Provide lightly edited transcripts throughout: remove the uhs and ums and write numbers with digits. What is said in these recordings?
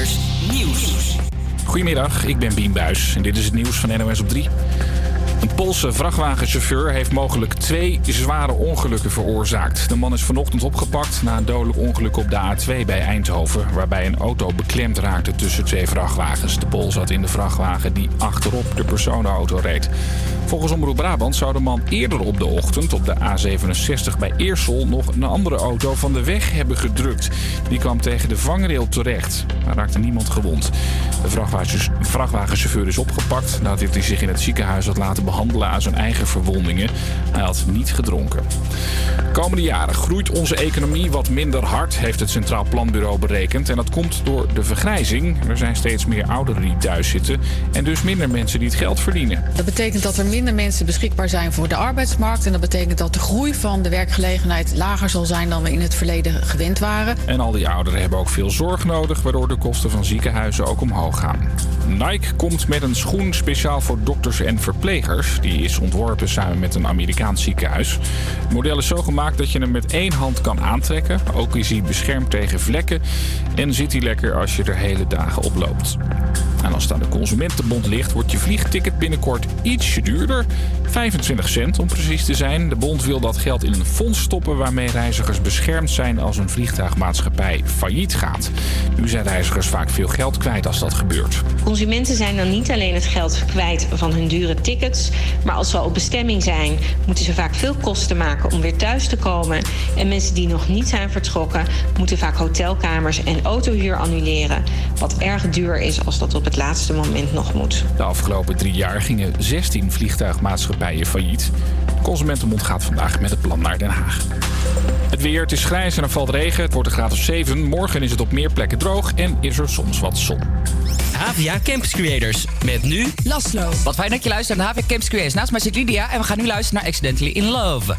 Creators Nieuws. Goedemiddag, ik ben Wim Buijs en dit is het nieuws van NOS op 3. Een Poolse vrachtwagenchauffeur heeft mogelijk 2 zware ongelukken veroorzaakt. De man is vanochtend opgepakt na een dodelijk ongeluk op de A2 bij Eindhoven, waarbij een auto beklemd raakte tussen 2 vrachtwagens. De Pool zat in de vrachtwagen die achterop de personenauto reed. Volgens Omroep Brabant zou de man eerder op de ochtend op de A67 bij Eersel nog een andere auto van de weg hebben gedrukt. Die kwam tegen de vangrail terecht, maar raakte niemand gewond. De vrachtwagenchauffeur is opgepakt nadat hij zich in het ziekenhuis had laten behandelen aan zijn eigen verwondingen. Hij had niet gedronken. De komende jaren groeit onze economie wat minder hard, heeft het Centraal Planbureau berekend. En dat komt door de vergrijzing. Er zijn steeds meer ouderen die thuis zitten en dus minder mensen die het geld verdienen. Dat betekent dat er minder mensen beschikbaar zijn voor de arbeidsmarkt. En dat betekent dat de groei van de werkgelegenheid lager zal zijn dan we in het verleden gewend waren. En al die ouderen hebben ook veel zorg nodig, waardoor de kosten van ziekenhuizen ook omhoog gaan. Nike komt met een schoen speciaal voor dokters en verplegers. Die is ontworpen samen met een Amerikaans ziekenhuis. Het model is zo gemaakt dat je hem met 1 hand kan aantrekken. Ook is hij beschermd tegen vlekken. En zit hij lekker als je er hele dagen op loopt. En als het aan de Consumentenbond ligt, wordt je vliegticket binnenkort ietsje duurder. 25 cent om precies te zijn. De bond wil dat geld in een fonds stoppen waarmee reizigers beschermd zijn als een vliegtuigmaatschappij failliet gaat. Nu zijn reizigers vaak veel geld kwijt als dat gebeurt. Consumenten zijn dan niet alleen het geld kwijt van hun dure tickets, maar als ze op bestemming zijn, moeten ze vaak veel kosten maken om weer thuis te komen. En mensen die nog niet zijn vertrokken, moeten vaak hotelkamers en autohuur annuleren, wat erg duur is als dat op het laatste moment nog moet. De afgelopen 3 jaar gingen 16 vliegtuigmaatschappijen failliet. De Consumentenbond gaat vandaag met het plan naar Den Haag. Het weer, het is grijs en er valt regen. Het wordt een graad of 7. Morgen is het op meer plekken droog en is er soms wat zon. HVA Campus Creators, met nu Laszlo. Wat fijn dat je luistert naar HVA Campus Creators. Naast mij zit Lydia en we gaan nu luisteren naar Accidentally in Love.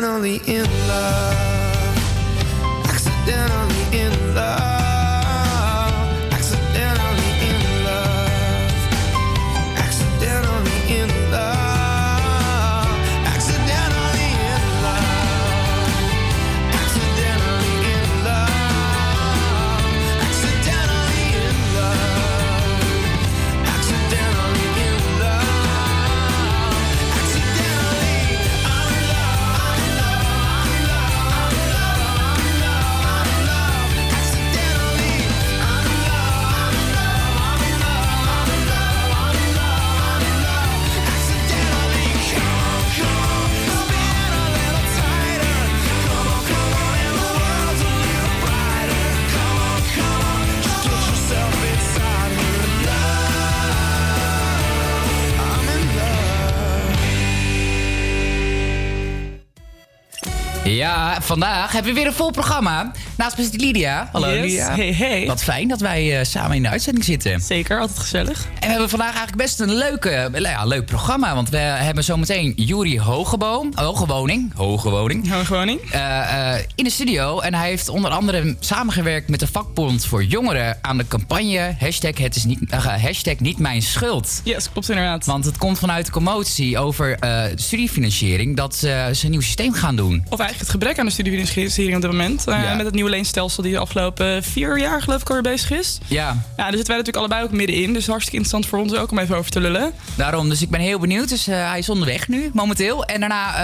Accidentally in love, accidentally in love, accidentally in love, accidentally in love, accidentally in love, accidentally in love, accidentally in love, accidentally in love, accidentally. I'm in love. Ja, vandaag hebben we weer een vol programma. Naast me zit Lydia. Hallo yes. Lydia. Hey, hey. Wat fijn dat wij samen in de uitzending zitten. Zeker, altijd gezellig. En we hebben vandaag eigenlijk best een leuk programma. Want we hebben zometeen Joeri Hogewoning. In de studio. En hij heeft onder andere samengewerkt met de vakbond voor jongeren aan de campagne #Niet Mijn Schuld. Yes, klopt inderdaad. Want het komt vanuit de commotie over studiefinanciering dat ze een nieuw systeem gaan doen. Of eigenlijk het gebrek aan de studiefinanciering op dit moment. Met het nieuwe leenstelsel die de afgelopen 4 jaar geloof ik alweer bezig is. Ja. Ja, daar zitten wij natuurlijk allebei ook middenin. Dus hartstikke interessant voor ons ook om even over te lullen. Daarom, dus ik ben heel benieuwd. Dus hij is onderweg nu, momenteel. En daarna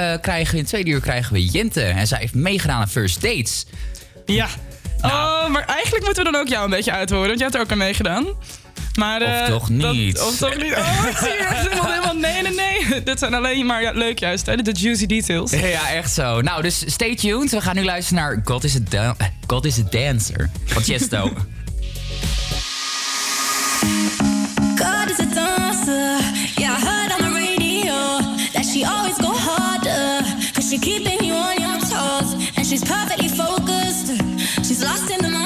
in 2 uur krijgen we Jente. En zij heeft meegedaan aan First Dates. Ja. Nou. Oh, maar eigenlijk moeten we dan ook jou een beetje uithoren. Want jij hebt er ook aan meegedaan. Maar, of toch niet. Oh, ik zie je. Nee. Dit zijn alleen maar leuk juist. Hè? De juicy details. Ja, echt zo. Nou, dus stay tuned. We gaan nu luisteren naar God is a Dancer van Chesto. God is a dancer. Yeah, I heard on the radio that she always go harder. Cause she keeping you on your toes. And she's perfectly focused. She's lost in the moment.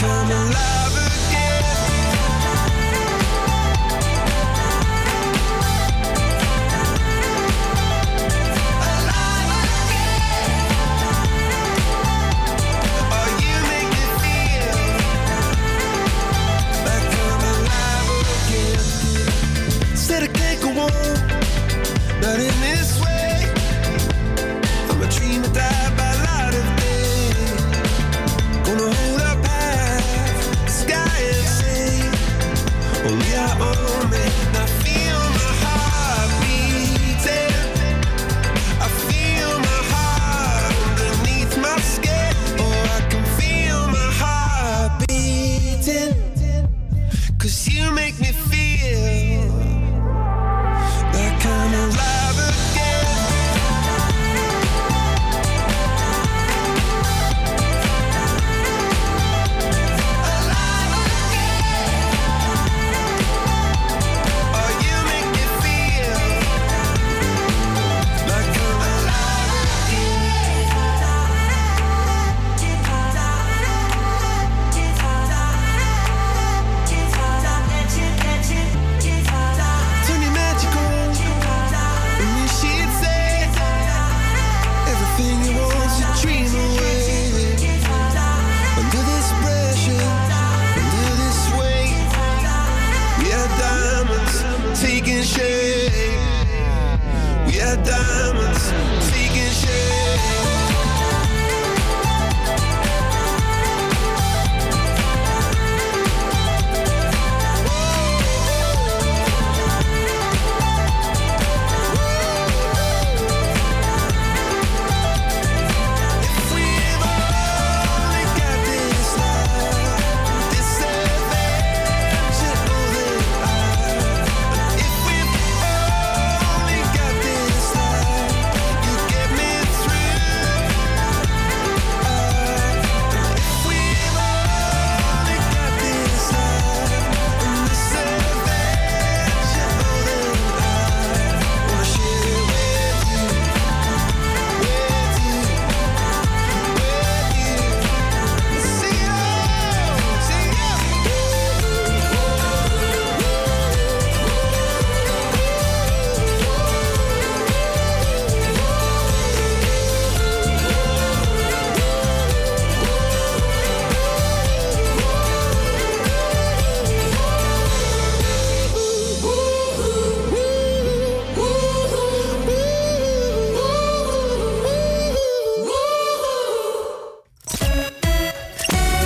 Come alive again.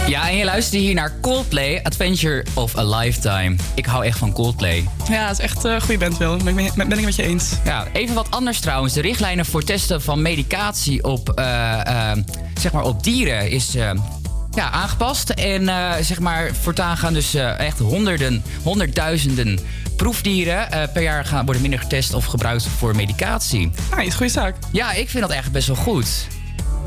Ja, en je luisterde hier naar Coldplay, Adventure of a Lifetime. Ik hou echt van Coldplay. Ja, het is echt een goede band, Wil. Ben ik met je eens. Ja, even wat anders trouwens. De richtlijnen voor testen van medicatie op, zeg maar op dieren is... ja, aangepast. En zeg maar, voortaan gaan dus echt honderdduizenden proefdieren per jaar worden minder getest of gebruikt voor medicatie. Ah, is een goede zaak. Ja, ik vind dat echt best wel goed.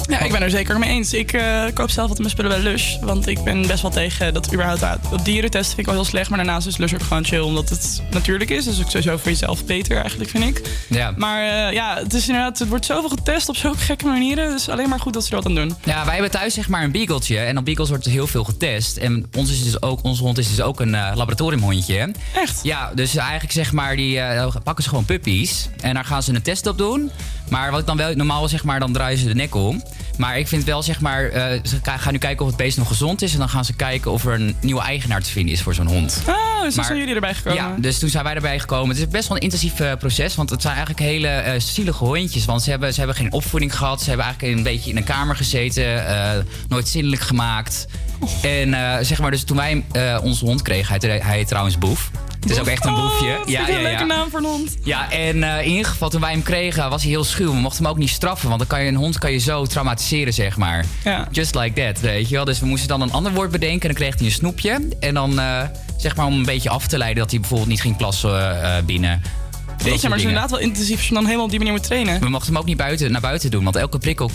Ja, ik ben er zeker mee eens. Ik koop zelf altijd mijn spullen bij Lush. Want ik ben best wel tegen dat überhaupt op dieren testen. Vind ik wel heel slecht. Maar daarnaast is Lush ook gewoon chill. Omdat het natuurlijk is. Dus ook sowieso voor jezelf beter eigenlijk, vind ik. Ja. Maar ja, het is inderdaad, het wordt zoveel getest op zulke gekke manieren. Dus alleen maar goed dat ze dat aan doen. Ja, wij hebben thuis zeg maar een beagletje. En op beagles wordt heel veel getest. En onze hond is dus ook een laboratoriumhondje. Echt? Ja, dus eigenlijk zeg maar, die pakken ze gewoon puppies. En daar gaan ze een test op doen. Maar wat ik dan wel normaal zeg maar, dan draaien ze de nek om. Maar ik vind wel, zeg maar, ze gaan nu kijken of het beest nog gezond is. En dan gaan ze kijken of er een nieuwe eigenaar te vinden is voor zo'n hond. Oh, dus toen zijn jullie erbij gekomen. Ja, dus toen zijn wij erbij gekomen. Het is best wel een intensief proces. Want het zijn eigenlijk hele zielige hondjes. Want ze hebben geen opvoeding gehad. Ze hebben eigenlijk een beetje in een kamer gezeten. Nooit zinnelijk gemaakt. En zeg maar, dus toen wij onze hond kregen, hij trouwens Boef. Het is ook echt een boefje. Oh, ja, een leuke naam voor een hond. Ja, en in ieder geval, toen wij hem kregen, was hij heel schuw. We mochten hem ook niet straffen, want dan een hond kan je zo traumatiseren, zeg maar. Ja. Just like that, weet je wel. Dus we moesten dan een ander woord bedenken en dan kreeg hij een snoepje. En dan, zeg maar, om een beetje af te leiden dat hij bijvoorbeeld niet ging plassen binnen. Ja, maar het is inderdaad wel intensief als je dan helemaal op die manier moet trainen. We mochten hem ook niet naar buiten doen, want elke prikkel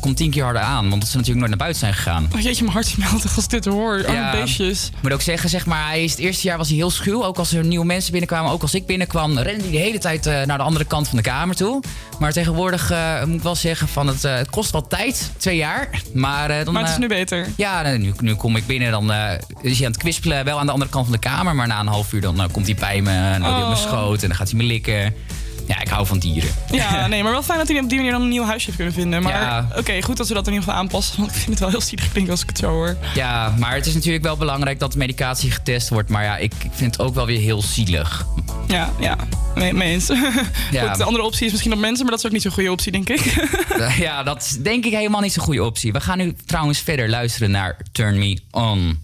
komt 10 keer harder aan. Want ze natuurlijk nooit naar buiten zijn gegaan. Oh jeetje, mijn hart is meldig als dit hoor. Arme beestjes. Ik moet ook zeggen, zeg maar, het eerste jaar was hij heel schuw. Ook als er nieuwe mensen binnenkwamen, ook als ik binnenkwam, rende hij de hele tijd naar de andere kant van de kamer toe. Maar tegenwoordig moet ik wel zeggen, van het kost wel tijd, 2 jaar. Maar het is nu beter. Ja, nu kom ik binnen, dan is hij aan het kwispelen, wel aan de andere kant van de kamer. Maar na een half uur dan komt hij bij me en houdt hij op mijn schoot en dan gaat hij me likken. Ja, ik hou van dieren. Ja, nee, maar wel fijn dat hij op die manier dan een nieuw huisje heeft kunnen vinden. Maar ja. Oké, goed dat we dat in ieder geval aanpassen. Want ik vind het wel heel zielig klinken als ik het zo hoor. Ja, maar het is natuurlijk wel belangrijk dat medicatie getest wordt. Maar ja, ik vind het ook wel weer heel zielig. Ja, mee eens. Ja. Goed, de andere optie is misschien op mensen, maar dat is ook niet zo'n goede optie, denk ik. Ja, dat is denk ik helemaal niet zo'n goede optie. We gaan nu trouwens verder luisteren naar Turn Me On.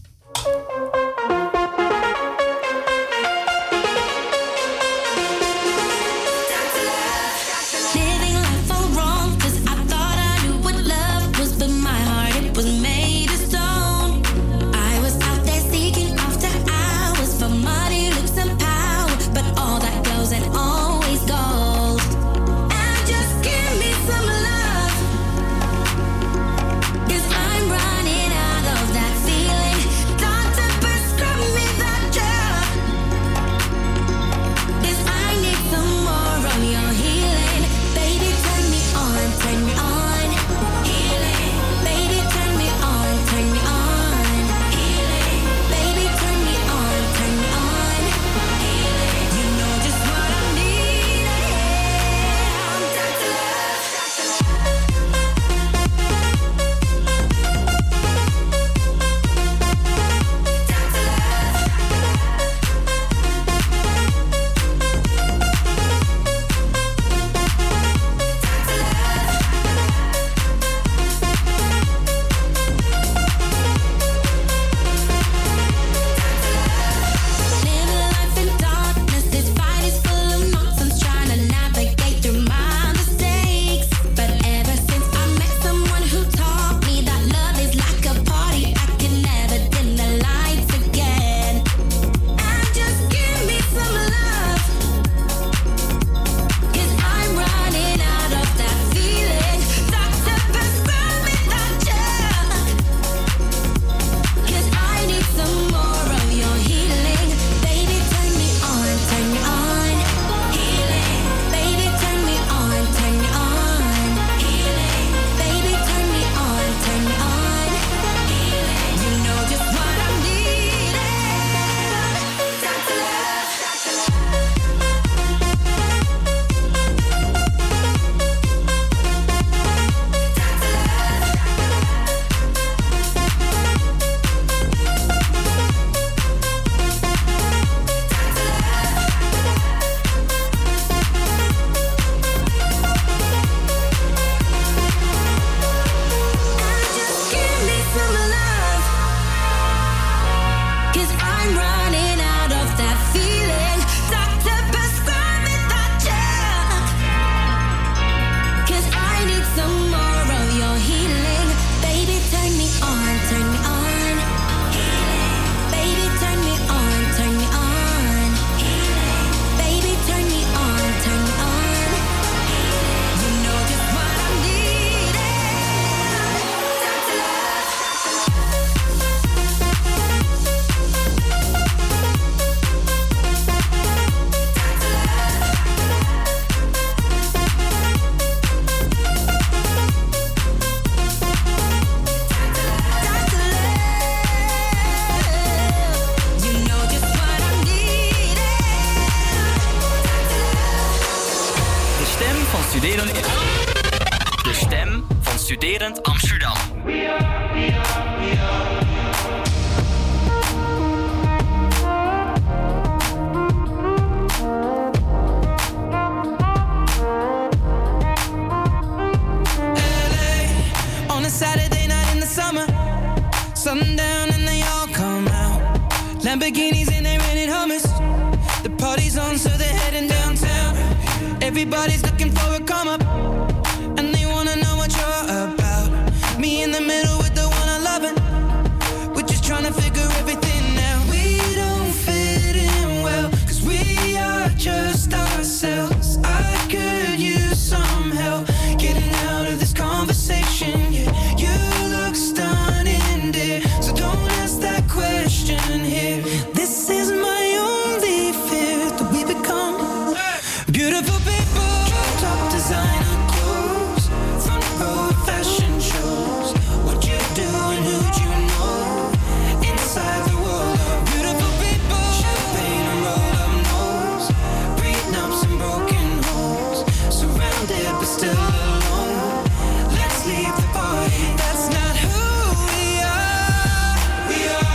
Amsterdam. LA on a Saturday night in the summer. Sundown and they all come out. Lamborghinis and they rented hummus. The party's on, so they're heading downtown. Everybody's looking for a come up. And they wanna know what you're about. Me in the middle with the one I love it. We're just trying to figure everything out. We don't fit in well, cause we are just ourselves. I could use some help getting out of this conversation. Yeah, you look stunning, dear, so don't ask that question here. This is my only fear, that we become beautiful people. Top designer clothes, front row fashion shows. What you do and who'd you know inside the world of beautiful people. Champagne and rolled up nose, prenups and broken homes, surrounded but still alone. Let's leave the party. That's not who we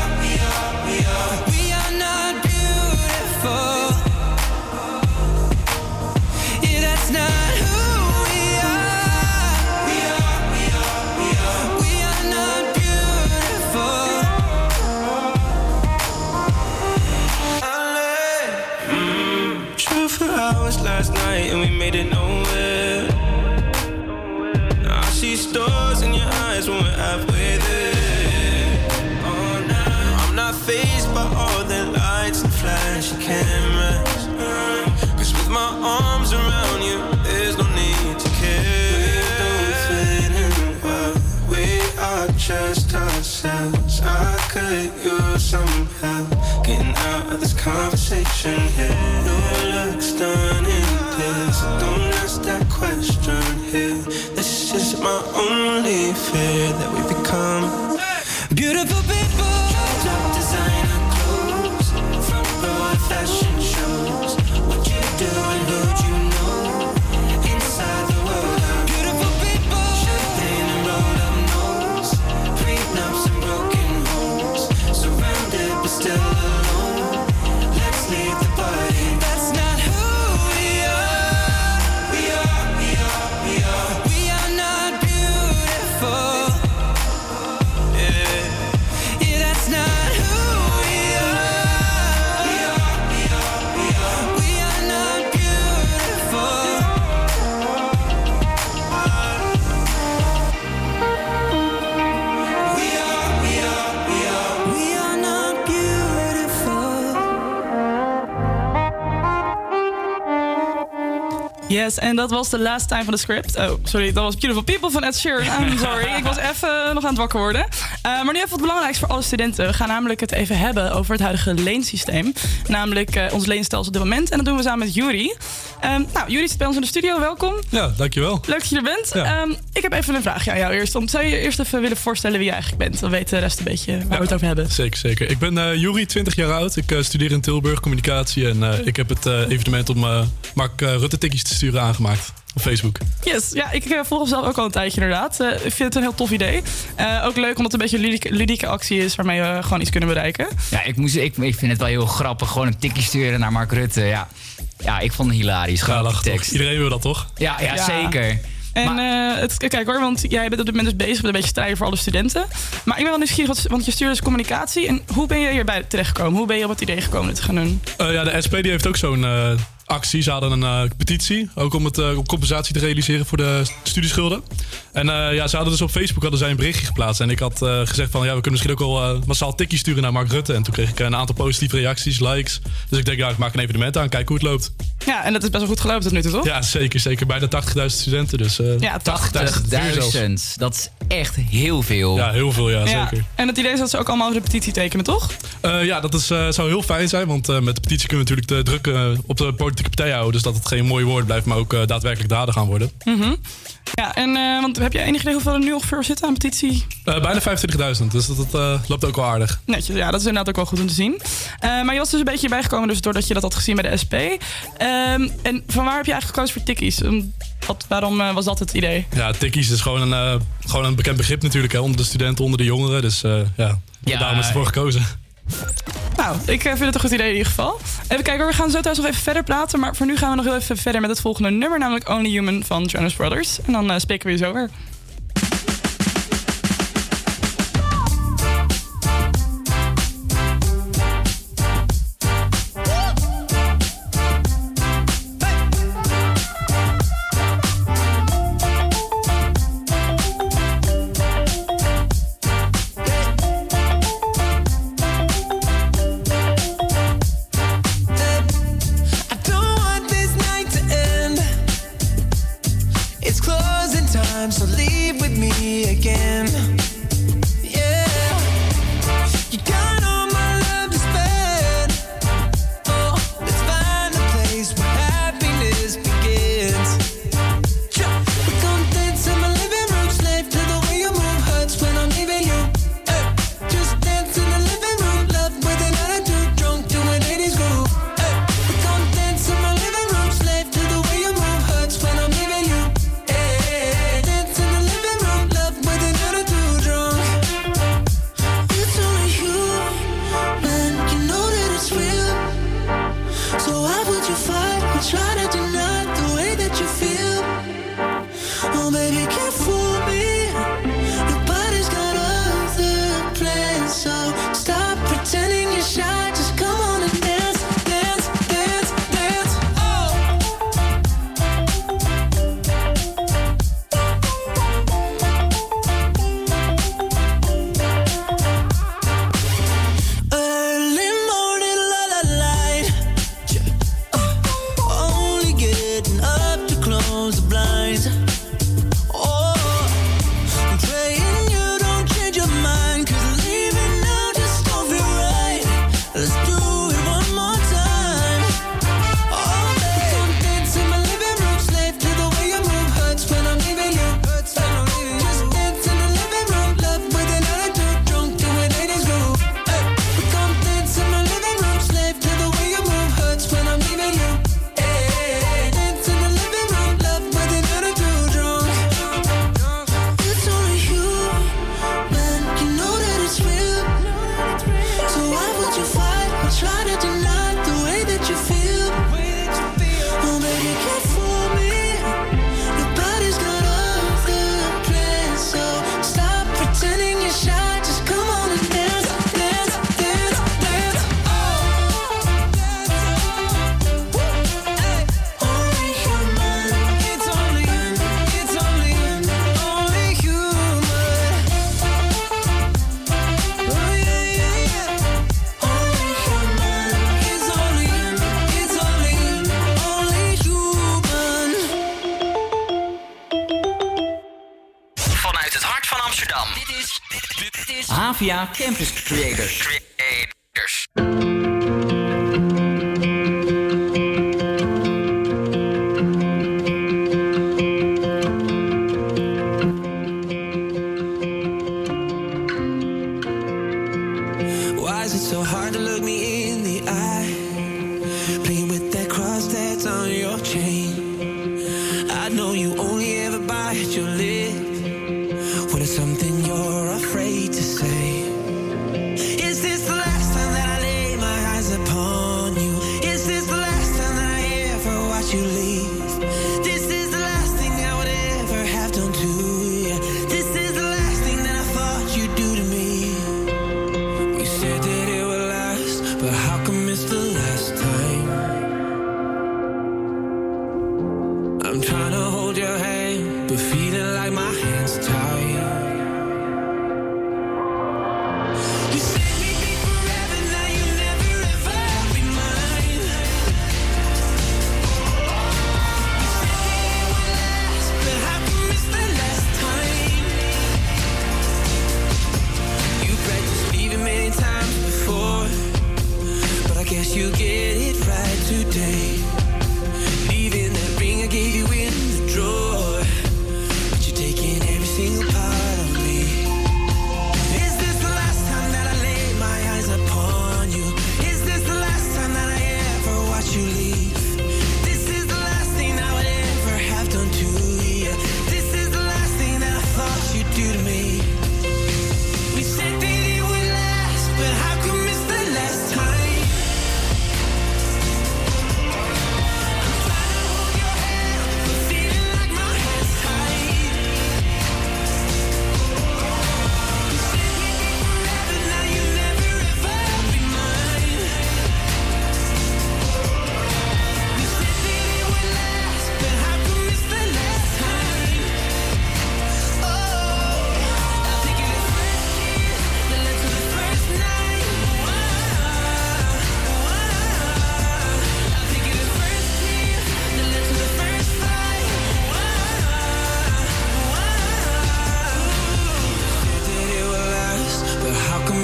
are. We are, we are, we are. We are not beautiful. Yeah, that's not. Last night and we made it nowhere. Now I see stars in your eyes when we're halfway there. Oh, now I'm not fazed by all the lights and flashy cameras. Cause with my arms around you, there's no need to care. We don't fit in well, we are just ourselves. I could use some help getting out of this conversation here. No looks done in this, so don't ask that question here. This is my only fear, that we become beautiful people. Top designer clothes, front row fashion shows. What you do and who'd you know inside the world of beautiful people. Champagne and rolled up nose, prenups and broken homes, surrounded but still alone. Let's leave the party. Yes, en dat was de laatste time van de script. Oh, sorry, dat was Beautiful People van Ed Sheeran. I'm sorry, ik was even nog aan het wakker worden. Maar nu even wat belangrijks voor alle studenten. We gaan namelijk het even hebben over het huidige leensysteem. Namelijk ons leenstelsel op dit moment. En dat doen we samen met Joeri. Joeri zit bij ons in de studio, welkom. Ja, dankjewel. Leuk dat je er bent. Ja. Ik heb even een vraagje aan jou eerst. Zou je eerst even willen voorstellen wie je eigenlijk bent? Dan weet de rest een beetje waar we het over hebben. Zeker, zeker. Ik ben Joeri, 20 jaar oud. Ik studeer in Tilburg communicatie. En ik heb het evenement om Mark Rutte tikjes te sturen aangemaakt. Op Facebook. Yes, ja, ik volg hem zelf ook al een tijdje inderdaad. Ik vind het een heel tof idee. Ook leuk omdat het een beetje een ludieke actie is waarmee we gewoon iets kunnen bereiken. Ja, ik vind het wel heel grappig. Gewoon een tikje sturen naar Mark Rutte. Ja, ik vond het hilarisch. Gewoon die tekst. Iedereen wil dat toch? Ja, zeker. En kijk hoor, want jij bent op dit moment dus bezig met een beetje strijden voor alle studenten. Maar ik ben wel nieuwsgierig, want je stuurt dus communicatie. En hoe ben je hierbij terechtgekomen? Hoe ben je op het idee gekomen te gaan doen? De SP die heeft ook zo'n... actie. Ze hadden een petitie, ook om om compensatie te realiseren voor de studieschulden. En ze hadden dus op Facebook zij een berichtje geplaatst. En ik had gezegd van, we kunnen misschien ook wel massaal tikkie sturen naar Mark Rutte. En toen kreeg ik een aantal positieve reacties, likes. Dus ik denk, ik maak een evenement aan, kijk hoe het loopt. Ja, en dat is best wel goed gelopen tot nu toe, toch? Ja, zeker. Bijna 80.000 studenten, dus... 80.000, dat is echt heel veel. Ja, heel veel, zeker. En het idee is dat ze ook allemaal over de petitie tekenen, toch? Ja, dat zou heel fijn zijn, want met de petitie kunnen we natuurlijk de druk op de politieke partij houden. Dus dat het geen mooie woorden blijft, maar ook daadwerkelijk daden gaan worden. Mm-hmm. Ja, en want heb jij enig idee hoeveel er nu ongeveer zitten aan petitie? Bijna 25.000, dus dat loopt ook wel aardig. Netjes, ja, dat is inderdaad ook wel goed om te zien. Maar je was dus een beetje bijgekomen dus doordat je dat had gezien bij de SP. En vanwaar heb je eigenlijk gekozen voor tikkies? Waarom was dat het idee? Ja, tikkies is gewoon een bekend begrip natuurlijk, hè, onder de studenten, onder de jongeren. Dus daarom is ervoor gekozen. Nou, ik vind het een goed idee in ieder geval. Even kijken, we gaan zo thuis nog even verder praten. Maar voor nu gaan we nog heel even verder met het volgende nummer. Namelijk Only Human van Jonas Brothers. En dan spreken we je zo weer. HVA Campus Creators. Why is it so hard to look me in the eye? Playing with that cross that's on your chain. I know you only ever bite your lip when it's something you're afraid to say.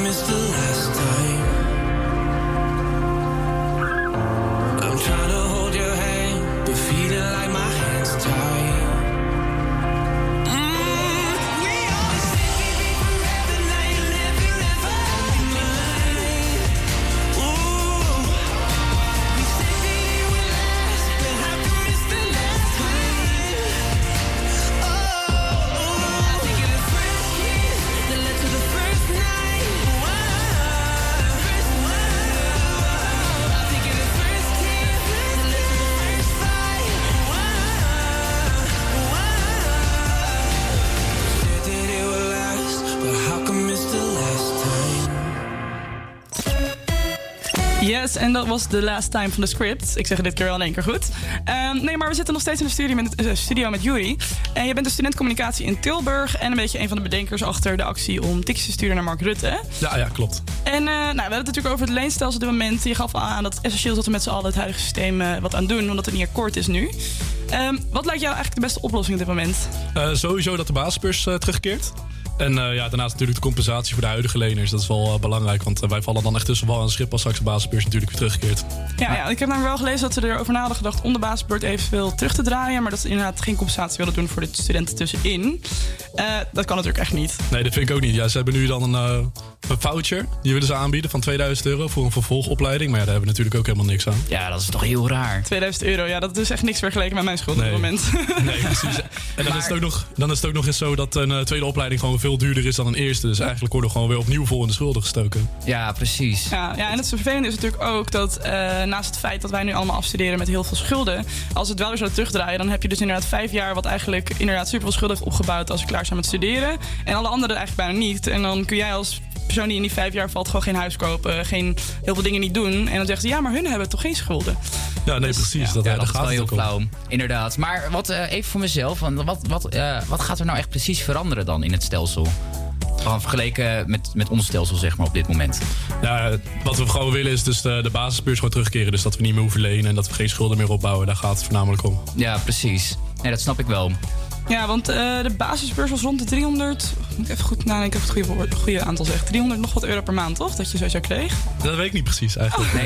it's the last time. I'm trying to hold your hand, but feeling like my hands tied. Yes, en dat was de last time van de script. Ik zeg dit keer wel in één keer goed. Nee, maar we zitten nog steeds in de studio met Joeri. En je bent de student communicatie in Tilburg... en een beetje een van de bedenkers achter de actie om tickets te sturen naar Mark Rutte. Ja, klopt. En we hebben het natuurlijk over het leenstelsel op dit moment. Je gaf al aan dat het essentieel is dat we met z'n allen het huidige systeem wat aan doen... omdat het niet akkoord is nu. Wat lijkt jou eigenlijk de beste oplossing op dit moment? Sowieso dat de basisbeurs terugkeert. En daarnaast natuurlijk de compensatie voor de huidige leners. Dat is wel belangrijk, want wij vallen dan echt tussen wal en schip... als straks de basisbeurs natuurlijk weer terugkeert. Ja, ik heb namelijk wel gelezen dat ze erover na hadden gedacht... om de basisbeurs eventueel terug te draaien... maar dat ze inderdaad geen compensatie wilden doen voor de studenten tussenin. Dat kan natuurlijk echt niet. Nee, dat vind ik ook niet. Ja, ze hebben nu dan een voucher. Die willen ze aanbieden van €2000 voor een vervolgopleiding. Maar ja, daar hebben we natuurlijk ook helemaal niks aan. Ja, dat is toch heel raar. €2000, ja, dat is echt niks vergeleken met mijn schuld op het moment. Nee, precies. En dan is het ook nog, eens zo dat een tweede opleiding gewoon veel duurder is dan een eerste. Dus eigenlijk worden we gewoon weer opnieuw vol in de schulden gestoken. Ja, precies. Ja, en het vervelende is natuurlijk ook dat naast het feit dat wij nu allemaal afstuderen met heel veel schulden, als het wel weer zou terugdraaien, dan heb je dus inderdaad 5 jaar wat eigenlijk inderdaad superveel schulden heeft opgebouwd als we klaar zijn met studeren. En alle anderen eigenlijk bijna niet. En dan kun jij als persoon die in die 5 jaar valt gewoon geen huis kopen, heel veel dingen niet doen. En dan zeggen ze, ja, maar hun hebben toch geen schulden? Ja, nee, dus, precies. Dat is wel heel flauw. Inderdaad. Maar even voor mezelf, wat gaat er nou echt precies veranderen dan in het stelsel? Gewoon vergeleken met ons stelsel, zeg maar, op dit moment. Ja, wat we gewoon willen is dus de basisbeurs gewoon terugkeren. Dus dat we niet meer hoeven lenen en dat we geen schulden meer opbouwen. Daar gaat het voornamelijk om. Ja, precies. Nee, dat snap ik wel. Ja, want de basisbeurs was rond de 300... moet even goed nadenken of ik het goede aantal zeg. 300 nog wat euro per maand, toch? Dat je sowieso kreeg? Dat weet ik niet precies, eigenlijk. Oh.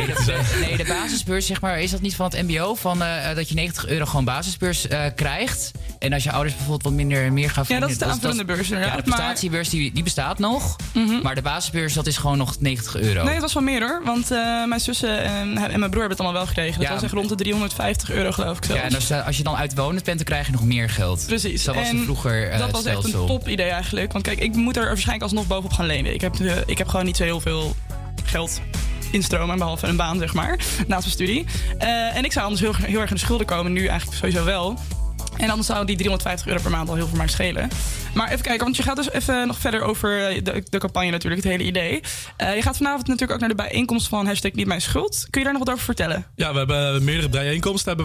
Nee, de basisbeurs, zeg maar, is dat niet van het mbo? Van dat je €90 gewoon basisbeurs krijgt. En als je ouders bijvoorbeeld wat minder en meer gaan verdienen... Ja, dat is de aanvullende beurs. Ja, de prestatiebeurs die bestaat nog. Mm-hmm. Maar de basisbeurs, dat is gewoon nog €90. Nee, dat was wel meer, hoor. Want mijn zussen en mijn broer hebben het allemaal wel gekregen. Dat was echt rond de €350, geloof ik zelf. Ja, en als je dan uitwonend bent, dan krijg je nog meer geld. Precies. Dat was een vroeger dat was echt een top idee eigenlijk. Want kijk, ik moet er waarschijnlijk alsnog bovenop gaan lenen. Ik heb gewoon niet zo heel veel geld instromen, behalve een baan, zeg maar, naast mijn studie. En ik zou anders heel erg in de schulden komen, nu eigenlijk sowieso wel. En anders zou die €350 per maand al heel veel maar schelen. Maar even kijken, want je gaat dus even nog verder over de campagne natuurlijk, het hele idee. Je gaat vanavond natuurlijk ook naar de bijeenkomst van Hashtag Niet Mijn Schuld. Kun je daar nog wat over vertellen? Ja, we hebben meerdere bijeenkomsten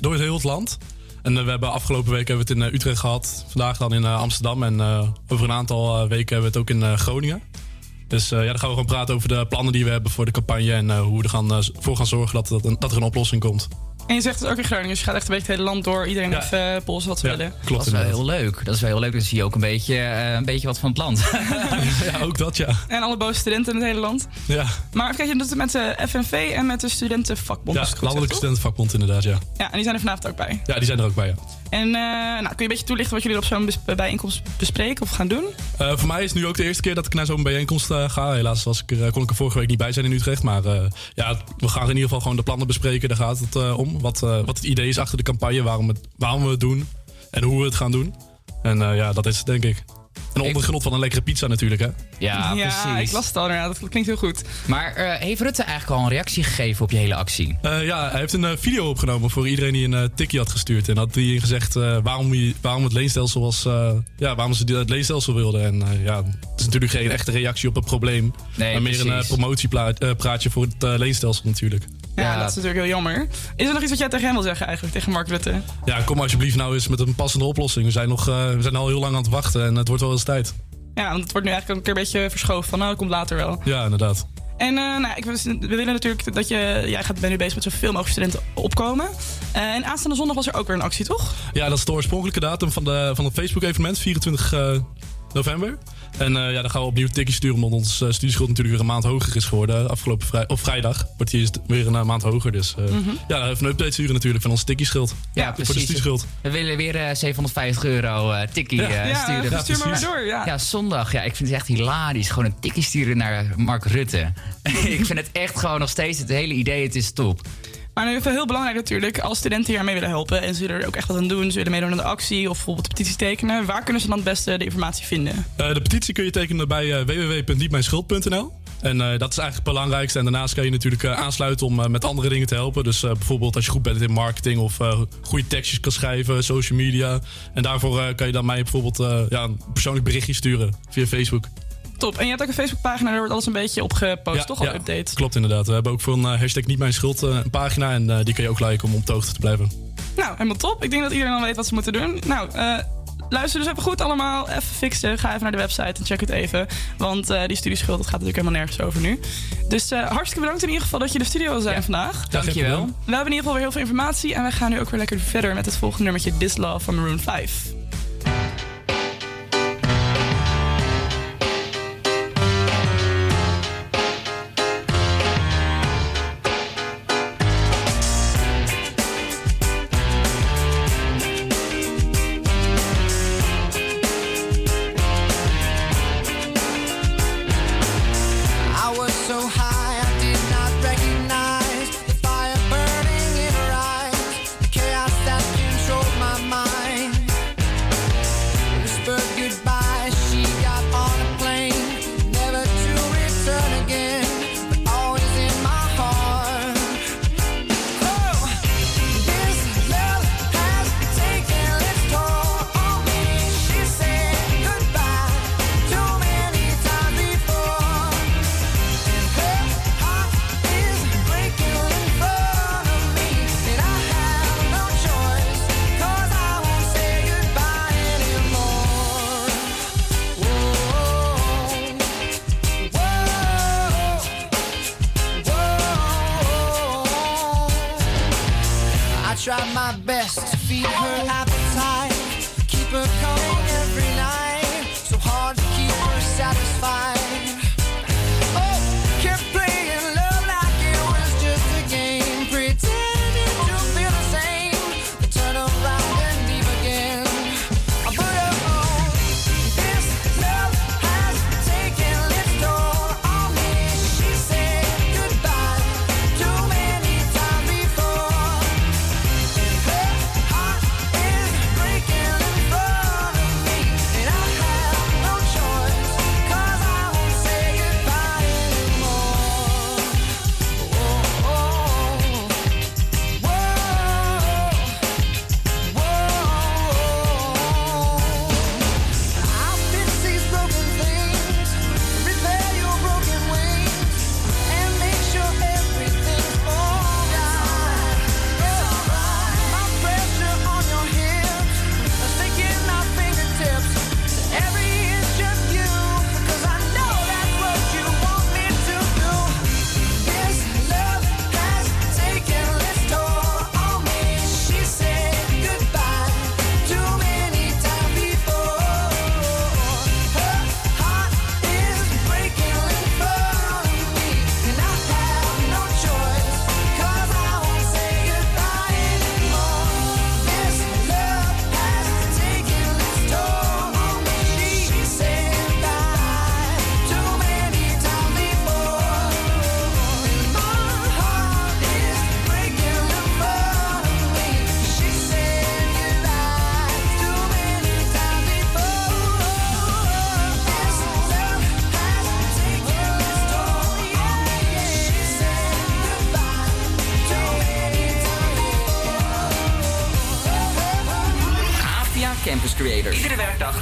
door het hele land. En we hebben afgelopen week het in Utrecht gehad. Vandaag dan in Amsterdam. En over een aantal weken hebben we het ook in Groningen. Dus dan gaan we gewoon praten over de plannen die we hebben voor de campagne. En hoe we ervoor gaan zorgen dat er een oplossing komt. En je zegt het ook in Groningen. Dus je gaat echt een beetje het hele land door. Iedereen heeft polsen wat ze willen. Klopt, dat is wel heel leuk. Dan zie je ook een beetje wat van het land. Ja, ook dat, ja. En alle boze studenten in het hele land. Ja. Maar kijk, je doet het met de FNV en met de studentenvakbond. Ja, de landelijke studentenvakbond inderdaad, ja. Ja, en die zijn er vanavond ook bij. Ja, die zijn er ook bij, ja. En kun je een beetje toelichten wat jullie op zo'n bijeenkomst bespreken of gaan doen? Voor mij is het nu ook de eerste keer dat ik naar zo'n bijeenkomst ga. Helaas kon ik er vorige week niet bij zijn in Utrecht. Maar we gaan in ieder geval gewoon de plannen bespreken. Daar gaat het om. Wat het idee is achter de campagne. Waarom we het doen. En hoe we het gaan doen. En dat is het, denk ik. En onder de grond van een lekkere pizza natuurlijk, hè? Ja, precies. Ik las het al, dat klinkt heel goed. Maar heeft Rutte eigenlijk al een reactie gegeven op je hele actie? Hij heeft een video opgenomen voor iedereen die een tikkie had gestuurd. En had hij gezegd waarom het leenstelsel was... waarom ze het leenstelsel wilden. En het is natuurlijk geen echte reactie op het probleem. Nee, maar meer een promotiepraatje voor het leenstelsel natuurlijk. Ja, dat is natuurlijk heel jammer. Is er nog iets wat jij tegen hem wil zeggen eigenlijk, tegen Mark Rutte? Ja, kom alsjeblieft nou eens met een passende oplossing. We zijn al heel lang aan het wachten en het wordt wel eens tijd. Ja, want het wordt nu eigenlijk een keer een beetje verschoven van, dat komt later wel. Ja, inderdaad. En we willen natuurlijk dat bent nu bezig met zoveel mogelijk studenten opkomen. En aanstaande zondag was er ook weer een actie, toch? Ja, dat is de oorspronkelijke datum van het Facebook-evenement, 24 november. En ja, dan gaan we opnieuw tikjes sturen, omdat onze studieschuld natuurlijk weer een maand hoger is geworden. Afgelopen vrijdag wordt die weer een maand hoger. Dus ja, even een update sturen natuurlijk van onze tikkiesschuld. Ja, ja, precies. Voor de studieschuld. We willen weer €750 tikkie sturen. Ja, stuur maar door. Ja. Ja, zondag. Ja, ik vind het echt hilarisch. Gewoon een tikkie sturen naar Mark Rutte. Ik vind het echt gewoon nog steeds het hele idee. Het is top. Maar even heel belangrijk natuurlijk, als studenten hiermee willen helpen en ze willen er ook echt wat aan doen, ze willen meedoen aan de actie of bijvoorbeeld de petitie tekenen, waar kunnen ze dan het beste de informatie vinden? De petitie kun je tekenen bij www.nietmijnschuld.nl. En dat is eigenlijk het belangrijkste. En daarnaast kan je natuurlijk aansluiten om met andere dingen te helpen. Dus bijvoorbeeld als je goed bent in marketing of goede tekstjes kan schrijven, social media. En daarvoor kan je dan mij bijvoorbeeld een persoonlijk berichtje sturen via Facebook. Top. En je hebt ook een Facebookpagina, daar wordt alles een beetje op gepost, toch? Ja, updates. Klopt inderdaad. We hebben ook voor een hashtag Niet Mijn Schuld een pagina en die kun je ook liken om op de hoogte te blijven. Nou, helemaal top. Ik denk dat iedereen al weet wat ze moeten doen. Nou, luister dus even goed allemaal. Even fixen. Ga even naar de website en check het even. Want die studieschuld, dat gaat natuurlijk helemaal nergens over nu. Dus hartstikke bedankt in ieder geval dat je de studio wil zijn vandaag. Dankjewel. We hebben in ieder geval weer heel veel informatie en we gaan nu ook weer lekker verder met het volgende nummertje This Love van Maroon 5.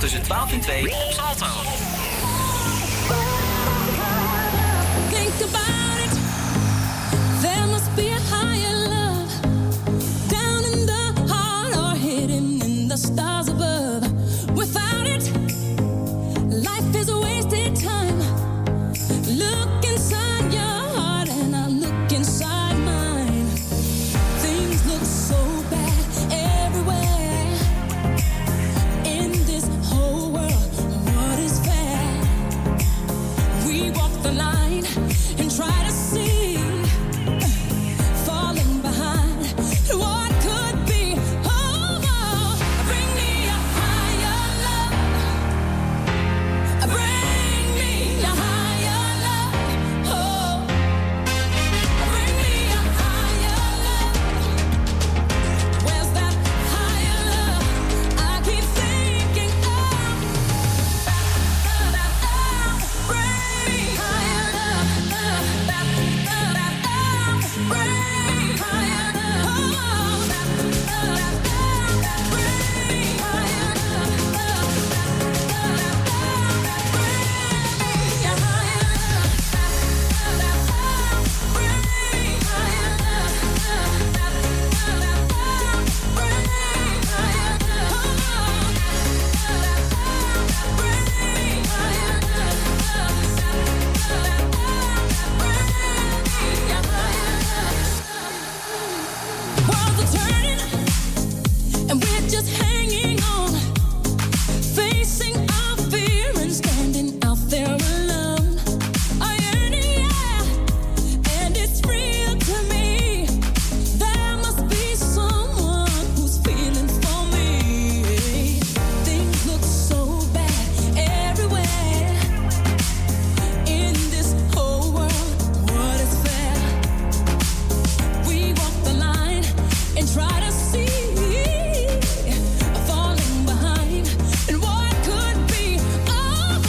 Tussen 12 en 2 op Salto. Think about it. There must be a higher love. Down in the heart or hidden in the stars above. Without it, life is a wasted time. Look inside your heart and I look inside mine. Things look so bad everywhere. This whole world, what is the line and try to see, falling behind what could be. Oh, oh, bring me a higher love, bring me a higher love, oh, bring me a higher love. Where's that higher love I keep thinking of? Bring me higher love, bring me higher love, bring me higher worlds are turning, and we're just hanging on, facing our fear and standing out there alone. I am in the air, and it's real to me. There must be someone who's feeling for me. Things look so bad everywhere in this whole world. What is fair? We walk the line and try to see, falling behind and what could be. Oh,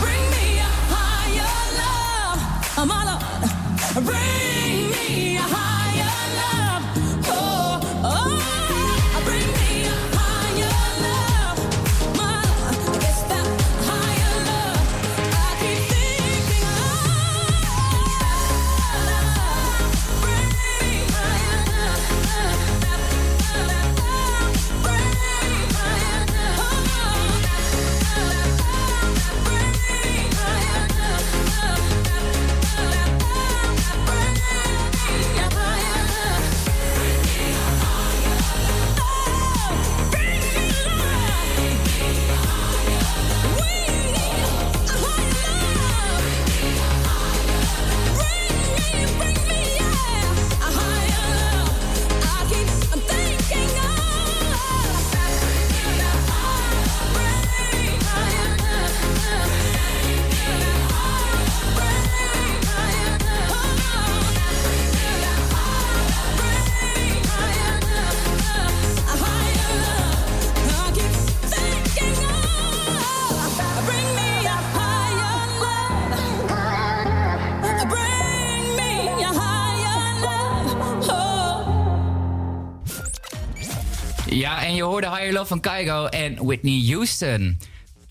bring me a higher love, my Lord. Bring me a higher love, oh, oh. Bring me a higher love, my Lord. It's that higher love I keep thinking of. Bring me higher love. Ja, en je hoorde Higher Love van Kygo en Whitney Houston.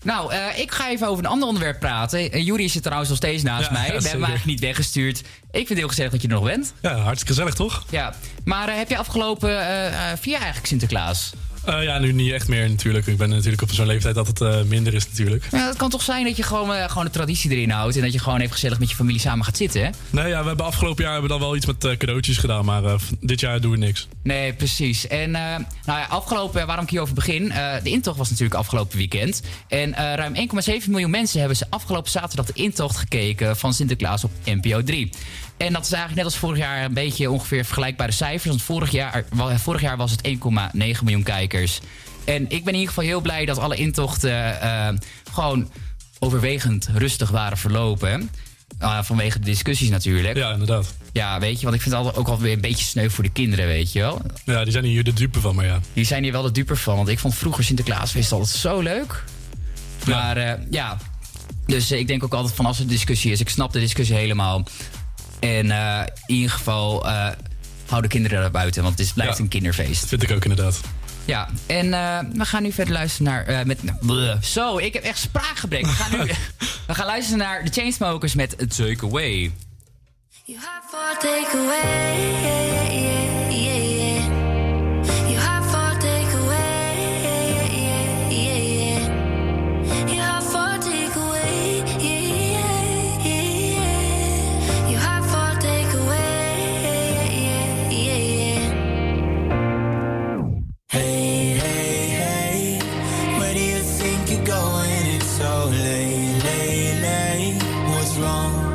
Nou, ik ga even over een ander onderwerp praten. Joeri zit trouwens nog steeds naast mij. We hebben hem eigenlijk niet weggestuurd. Ik vind het heel gezellig dat je er nog bent. Ja, hartstikke gezellig, toch? Ja, maar heb je afgelopen 4 jaar eigenlijk Sinterklaas? Ja, nu niet echt meer natuurlijk. Ik ben natuurlijk op zo'n leeftijd dat het minder is natuurlijk. Ja, het kan toch zijn dat je gewoon de traditie erin houdt... en dat je gewoon even gezellig met je familie samen gaat zitten, hè? Nee, ja, we hebben afgelopen jaar hebben dan wel iets met cadeautjes gedaan... maar dit jaar doen we niks. Nee, precies. En nou ja, afgelopen, waarom ik hierover begin... de intocht was natuurlijk afgelopen weekend. En ruim 1,7 miljoen mensen hebben ze afgelopen zaterdag... de intocht gekeken van Sinterklaas op NPO 3. En dat is eigenlijk net als vorig jaar een beetje ongeveer vergelijkbare cijfers. Want vorig jaar was het 1,9 miljoen kijkers. En ik ben in ieder geval heel blij dat alle intochten gewoon overwegend rustig waren verlopen. Vanwege de discussies natuurlijk. Ja, inderdaad. Ja, weet je, want ik vind het ook alweer een beetje sneu voor de kinderen, weet je wel. Ja, die zijn hier de dupe van, maar ja. Die zijn hier wel de dupe van, want ik vond vroeger Sinterklaasfeest altijd zo leuk. Ja. Maar ja, dus ik denk ook altijd van als er discussie is, ik snap de discussie helemaal... En in ieder geval hou de kinderen daar buiten, want het blijft een kinderfeest. Dat vind ik ook inderdaad. Ja, en we gaan nu verder luisteren naar... Zo, ik heb echt spraakgebrek. We gaan luisteren naar The Chainsmokers met Take Away. You have for take away, yeah, yeah, yeah, yeah. Wrong.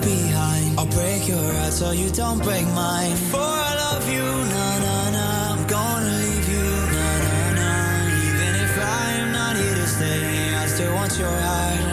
leave behind. I'll break your heart so you don't break mine. For I love you, na na na. I'm gonna leave you, na na na. Even if I am not here to stay, I still want your heart.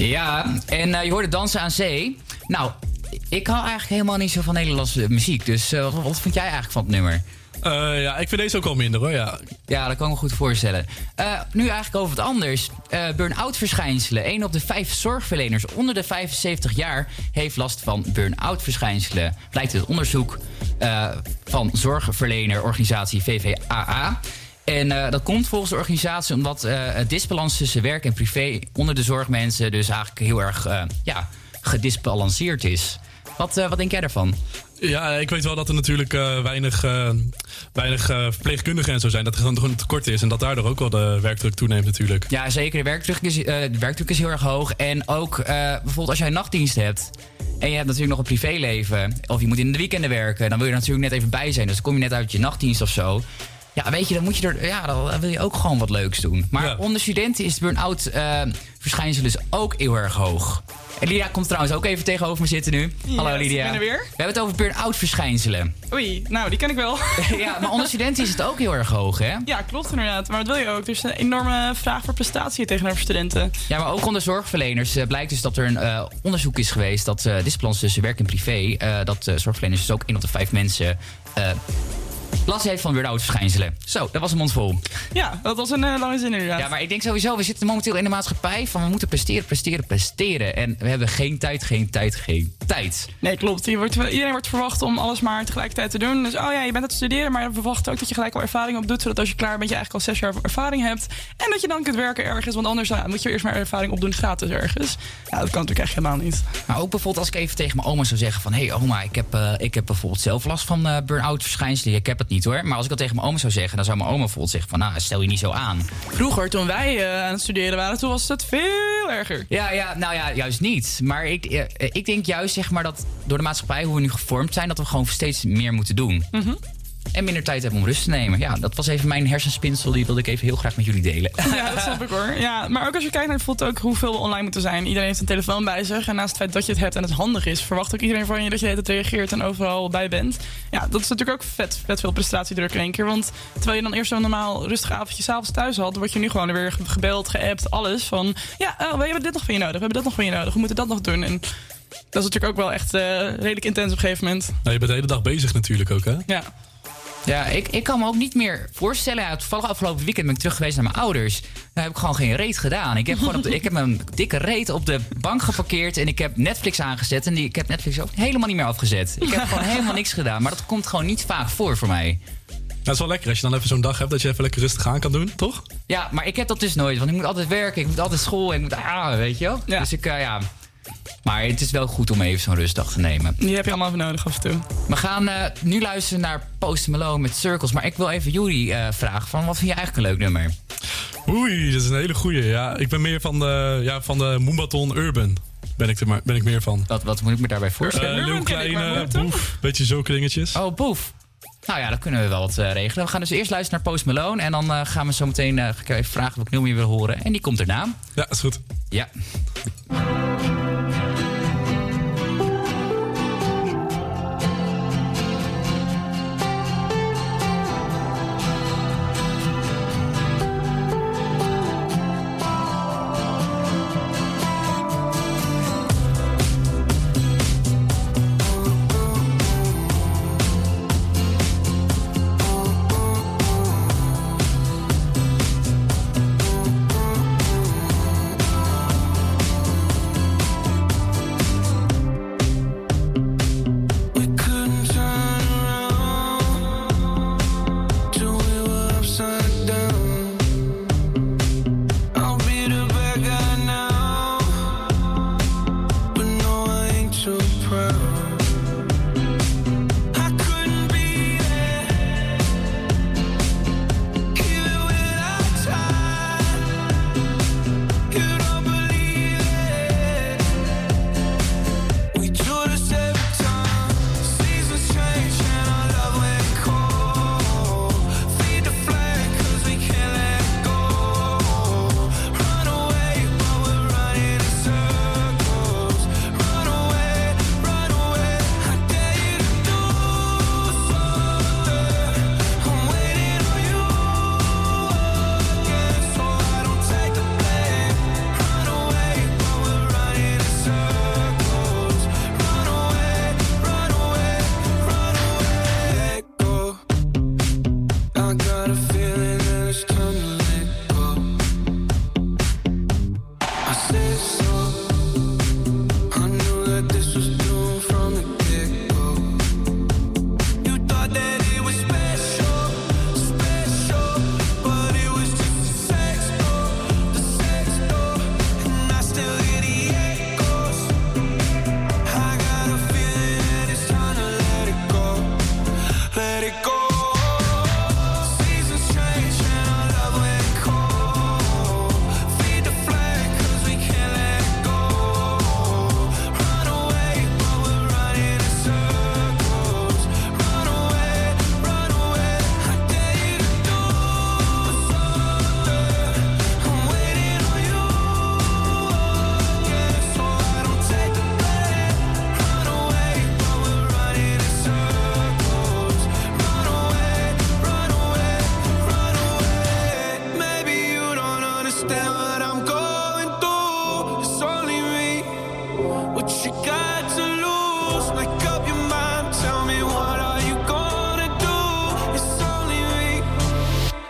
Ja, en je hoorde dansen aan zee. Nou, Ik hou eigenlijk helemaal niet zo van Nederlandse muziek. Dus wat vind jij eigenlijk van het nummer? Ja, ik vind deze ook al minder hoor, ja. Ja, dat kan ik me goed voorstellen. Nu eigenlijk over wat anders. Burn-out verschijnselen. 1 op de 5 zorgverleners onder de 75 jaar heeft last van burn-out verschijnselen. Blijkt uit onderzoek van zorgverlenerorganisatie VVAA. En dat komt volgens de organisatie omdat het disbalans tussen werk en privé onder de zorgmensen dus eigenlijk heel erg gedisbalanceerd is. Wat denk jij daarvan? Ja, ik weet wel dat er natuurlijk weinig verpleegkundigen en zo zijn. Dat er gewoon een tekort is en dat daardoor ook wel de werkdruk toeneemt natuurlijk. Ja, zeker. De werkdruk is heel erg hoog. En ook bijvoorbeeld als jij nachtdienst hebt en je hebt natuurlijk nog een privéleven of je moet in de weekenden werken, dan wil je er natuurlijk net even bij zijn. Dus dan kom je net uit je nachtdienst of zo. Ja, weet je, dan wil je ook gewoon wat leuks doen. Maar onder studenten is de burn-out verschijnsel dus ook heel erg hoog. En Lydia komt trouwens ook even tegenover me zitten nu. Yes, hallo Lydia. Ik ben er weer. We hebben het over burn-out verschijnselen. Oei, nou die ken ik wel. Ja, maar onder studenten is het ook heel erg hoog, hè? Ja, klopt inderdaad. Maar dat wil je ook. Er is een enorme vraag voor prestatie tegenover studenten. Ja, maar ook onder zorgverleners blijkt dus dat er een onderzoek is geweest dat disbalans tussen werk en privé, dat zorgverleners dus ook 1 op de 5 mensen last heeft van burn-out verschijnselen. Zo, dat was een mond vol. Ja, dat was een lange zin inderdaad. Ja, maar ik denk sowieso, we zitten momenteel in de maatschappij van we moeten presteren. En we hebben geen tijd. Nee, klopt. Iedereen wordt verwacht om alles maar tegelijkertijd te doen. Dus je bent aan het studeren, maar we verwachten ook dat je gelijk al ervaring op doet. Zodat als je klaar bent, je eigenlijk al 6 jaar ervaring hebt. En dat je dan kunt werken ergens, want anders moet je eerst maar ervaring opdoen gratis ergens. Ja, dat kan natuurlijk echt helemaal niet. Maar ook bijvoorbeeld als ik even tegen mijn oma zou zeggen van hé oma, ik heb bijvoorbeeld zelf last van burn-out verschijnselen. Ik heb het niet. Hoor. Maar als ik dat tegen mijn oom zou zeggen, dan zou mijn oom bijvoorbeeld zeggen van, stel je niet zo aan. Vroeger, toen wij aan het studeren waren, toen was het veel erger. Ja, juist niet. Maar ik denk juist zeg maar dat door de maatschappij, hoe we nu gevormd zijn, dat we gewoon steeds meer moeten doen. Mm-hmm. En minder tijd hebben om rust te nemen. Ja, dat was even mijn hersenspinsel. Die wilde ik even heel graag met jullie delen. Ja, dat snap ik hoor. Ja, maar ook als je kijkt naar voelt ook hoeveel we online moeten zijn. Iedereen heeft een telefoon bij zich. En naast het feit dat je het hebt en het handig is, verwacht ook iedereen van je dat je de hele tijd reageert en overal bij bent. Ja, dat is natuurlijk ook vet veel prestatiedruk in één keer. Want terwijl je dan eerst zo'n normaal rustig avondje s'avonds thuis had, word je nu gewoon weer gebeld, geappt, alles. Van we hebben dit nog van je nodig. We hebben dat nog van je nodig. We moeten dat nog doen. En dat is natuurlijk ook wel echt redelijk intens op een gegeven moment. Nou, je bent de hele dag bezig natuurlijk ook, hè? Ja. Ja, ik kan me ook niet meer voorstellen. Ja, toevallig afgelopen weekend ben ik terug geweest naar mijn ouders. Daar heb ik gewoon geen reet gedaan. Ik heb mijn dikke reet op de bank geparkeerd en ik heb Netflix aangezet. En ik heb Netflix ook helemaal niet meer afgezet. Ik heb gewoon helemaal niks gedaan. Maar dat komt gewoon niet vaak voor mij. Dat is wel lekker als je dan even zo'n dag hebt dat je even lekker rustig aan kan doen, toch? Ja, maar ik heb dat dus nooit. Want ik moet altijd werken, ik moet altijd school en ik moet... weet je wel? Ja. Dus ik, Maar het is wel goed om even zo'n rustdag te nemen. Die heb je allemaal voor nodig af en toe. We gaan nu luisteren naar Post Malone met Circles. Maar ik wil even Joeri vragen van wat vind je eigenlijk een leuk nummer? Oei, dat is een hele goeie. Ja, ik ben meer van de Moombaton Urban. Ben ik meer van. Wat moet ik me daarbij voorstellen? Heel kleine Boef. Beetje zo kringetjes. Oh, Boef. Nou ja, dan kunnen we wel wat regelen. We gaan dus eerst luisteren naar Post Malone. En dan gaan we zo meteen even vragen wat ik nu meer wil horen. En die komt daarna. Ja, is goed. Ja.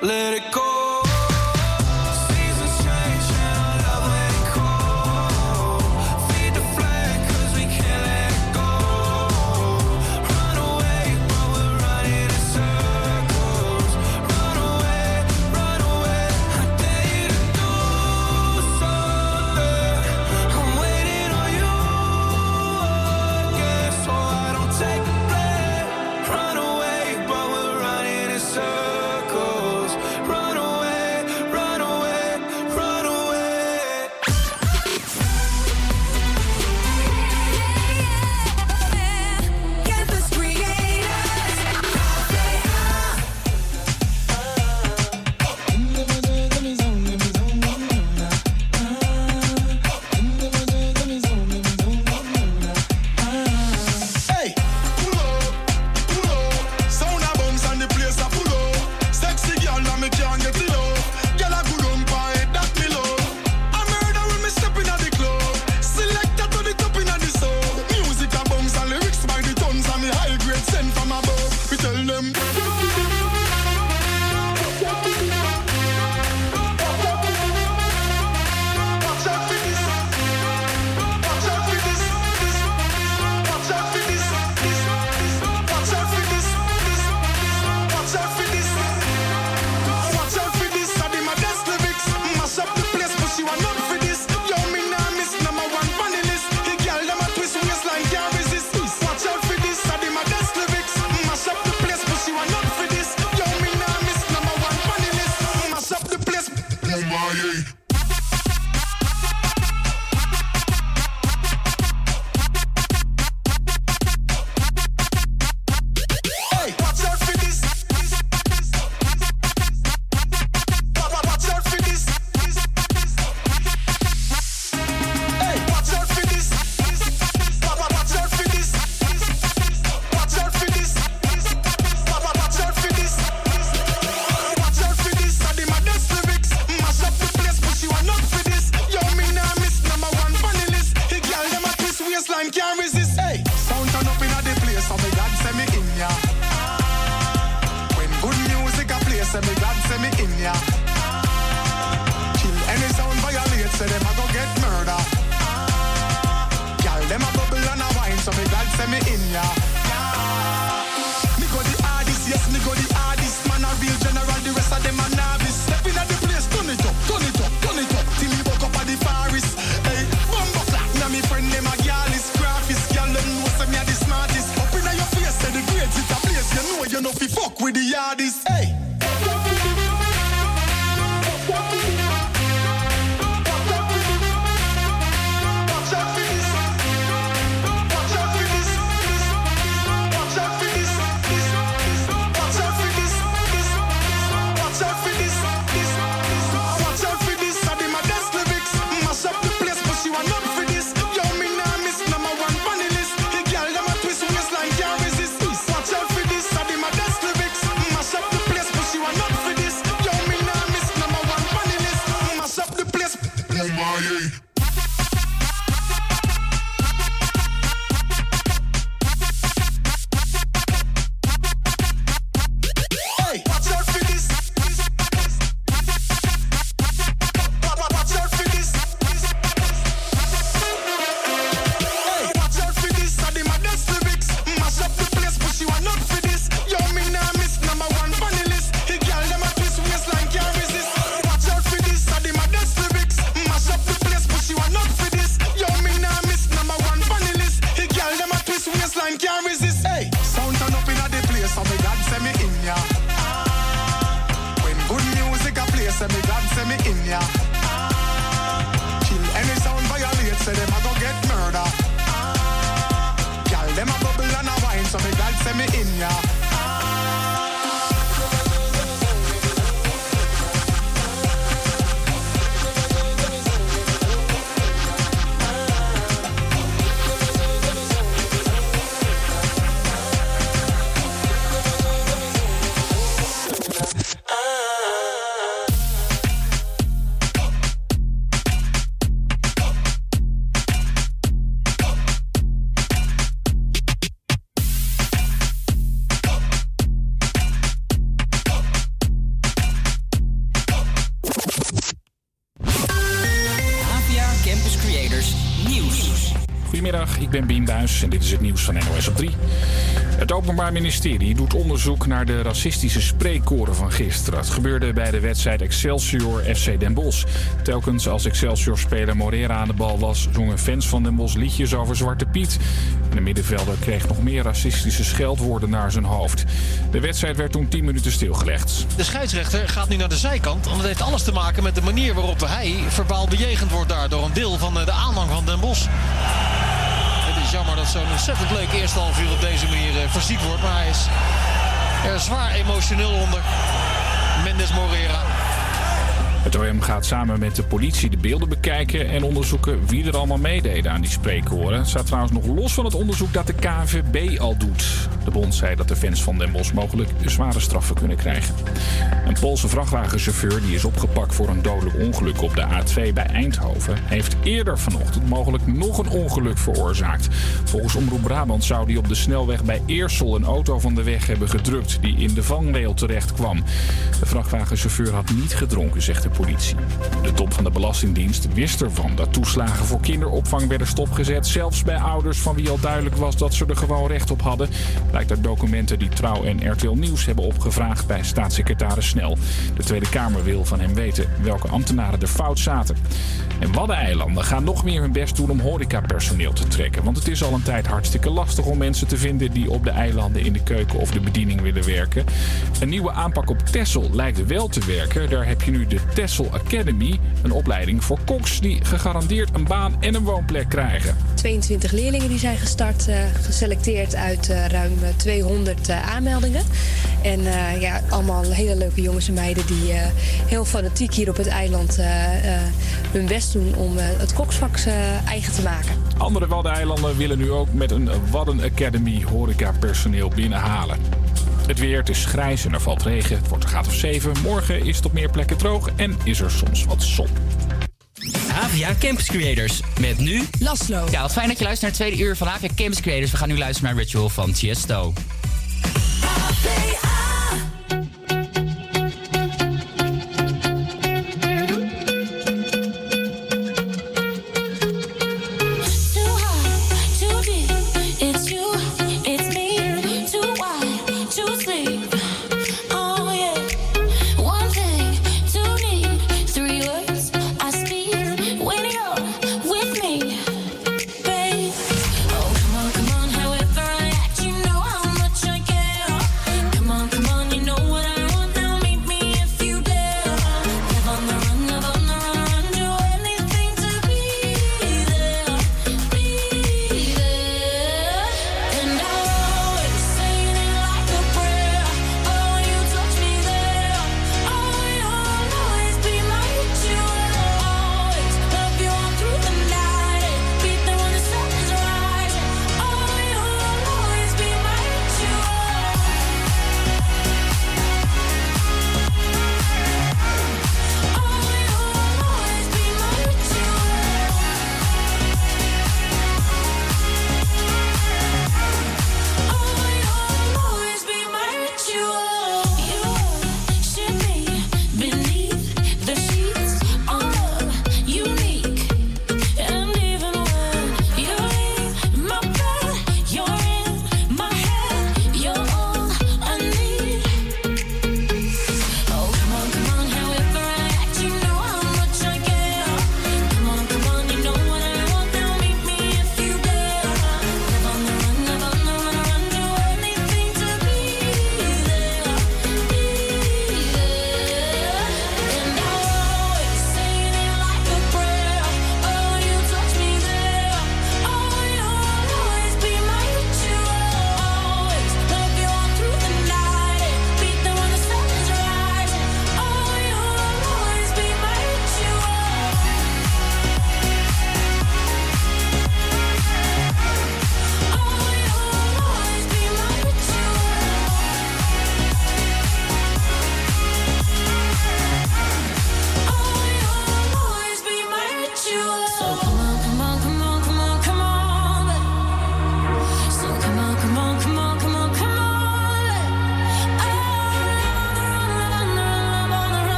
Let it go. Goedemiddag, ik ben Wim Buijs en dit is het nieuws van NOS op 3. Het Openbaar Ministerie doet onderzoek naar de racistische spreekkoren van gisteren. Het gebeurde bij de wedstrijd Excelsior FC Den Bosch. Telkens als Excelsior-speler Moreira aan de bal was, zongen fans van Den Bosch liedjes over Zwarte Piet. En de middenvelder kreeg nog meer racistische scheldwoorden naar zijn hoofd. De wedstrijd werd toen 10 minuten stilgelegd. De scheidsrechter gaat nu naar de zijkant, want het heeft alles te maken met de manier waarop hij verbaal bejegend wordt daar door een deel van de aanhang van Den Bosch. Het is jammer dat zo'n ontzettend leuk eerste half uur op deze manier verziekt wordt. Maar hij is er zwaar emotioneel onder. Mendes Moreira. Het OM gaat samen met de politie de beelden bekijken en onderzoeken wie er allemaal meededen aan die spreekkoren. Het staat trouwens nog los van het onderzoek dat de KNVB al doet. De bond zei dat de fans van Den Bosch mogelijk zware straffen kunnen krijgen. Een Poolse vrachtwagenchauffeur die is opgepakt voor een dodelijk ongeluk op de A2 bij Eindhoven heeft eerder vanochtend mogelijk nog een ongeluk veroorzaakt. Volgens Omroep Brabant zou die op de snelweg bij Eersel een auto van de weg hebben gedrukt die in de vangrail terecht kwam. De vrachtwagenchauffeur had niet gedronken, zegt de politie. De top van de Belastingdienst wist ervan dat toeslagen voor kinderopvang werden stopgezet, zelfs bij ouders van wie al duidelijk was dat ze er gewoon recht op hadden. Blijkt uit documenten die Trouw en RTL Nieuws hebben opgevraagd bij staatssecretaris Snel. De Tweede Kamer wil van hem weten welke ambtenaren er fout zaten. En Waddeneilanden gaan nog meer hun best doen om horecapersoneel te trekken. Want het is al een tijd hartstikke lastig om mensen te vinden die op de eilanden in de keuken of de bediening willen werken. Een nieuwe aanpak op Texel lijkt wel te werken. Daar heb je nu de Hashtag Niet Mijn Schuld Academy, een opleiding voor koks die gegarandeerd een baan en een woonplek krijgen. 22 leerlingen die zijn gestart, geselecteerd uit ruim 200 aanmeldingen. En allemaal hele leuke jongens en meiden die heel fanatiek hier op het eiland hun best doen om het koksvak eigen te maken. Andere Waddeneilanden willen nu ook met een Wadden Academy horecapersoneel binnenhalen. Het weer, het is grijs en er valt regen. Het wordt een graad of 7. Morgen is het op meer plekken droog en is er soms wat zon. HVA Campus Creators, met nu Laszlo. Ja, wat fijn dat je luistert naar het tweede uur van HVA Campus Creators. We gaan nu luisteren naar Ritual van Chesto.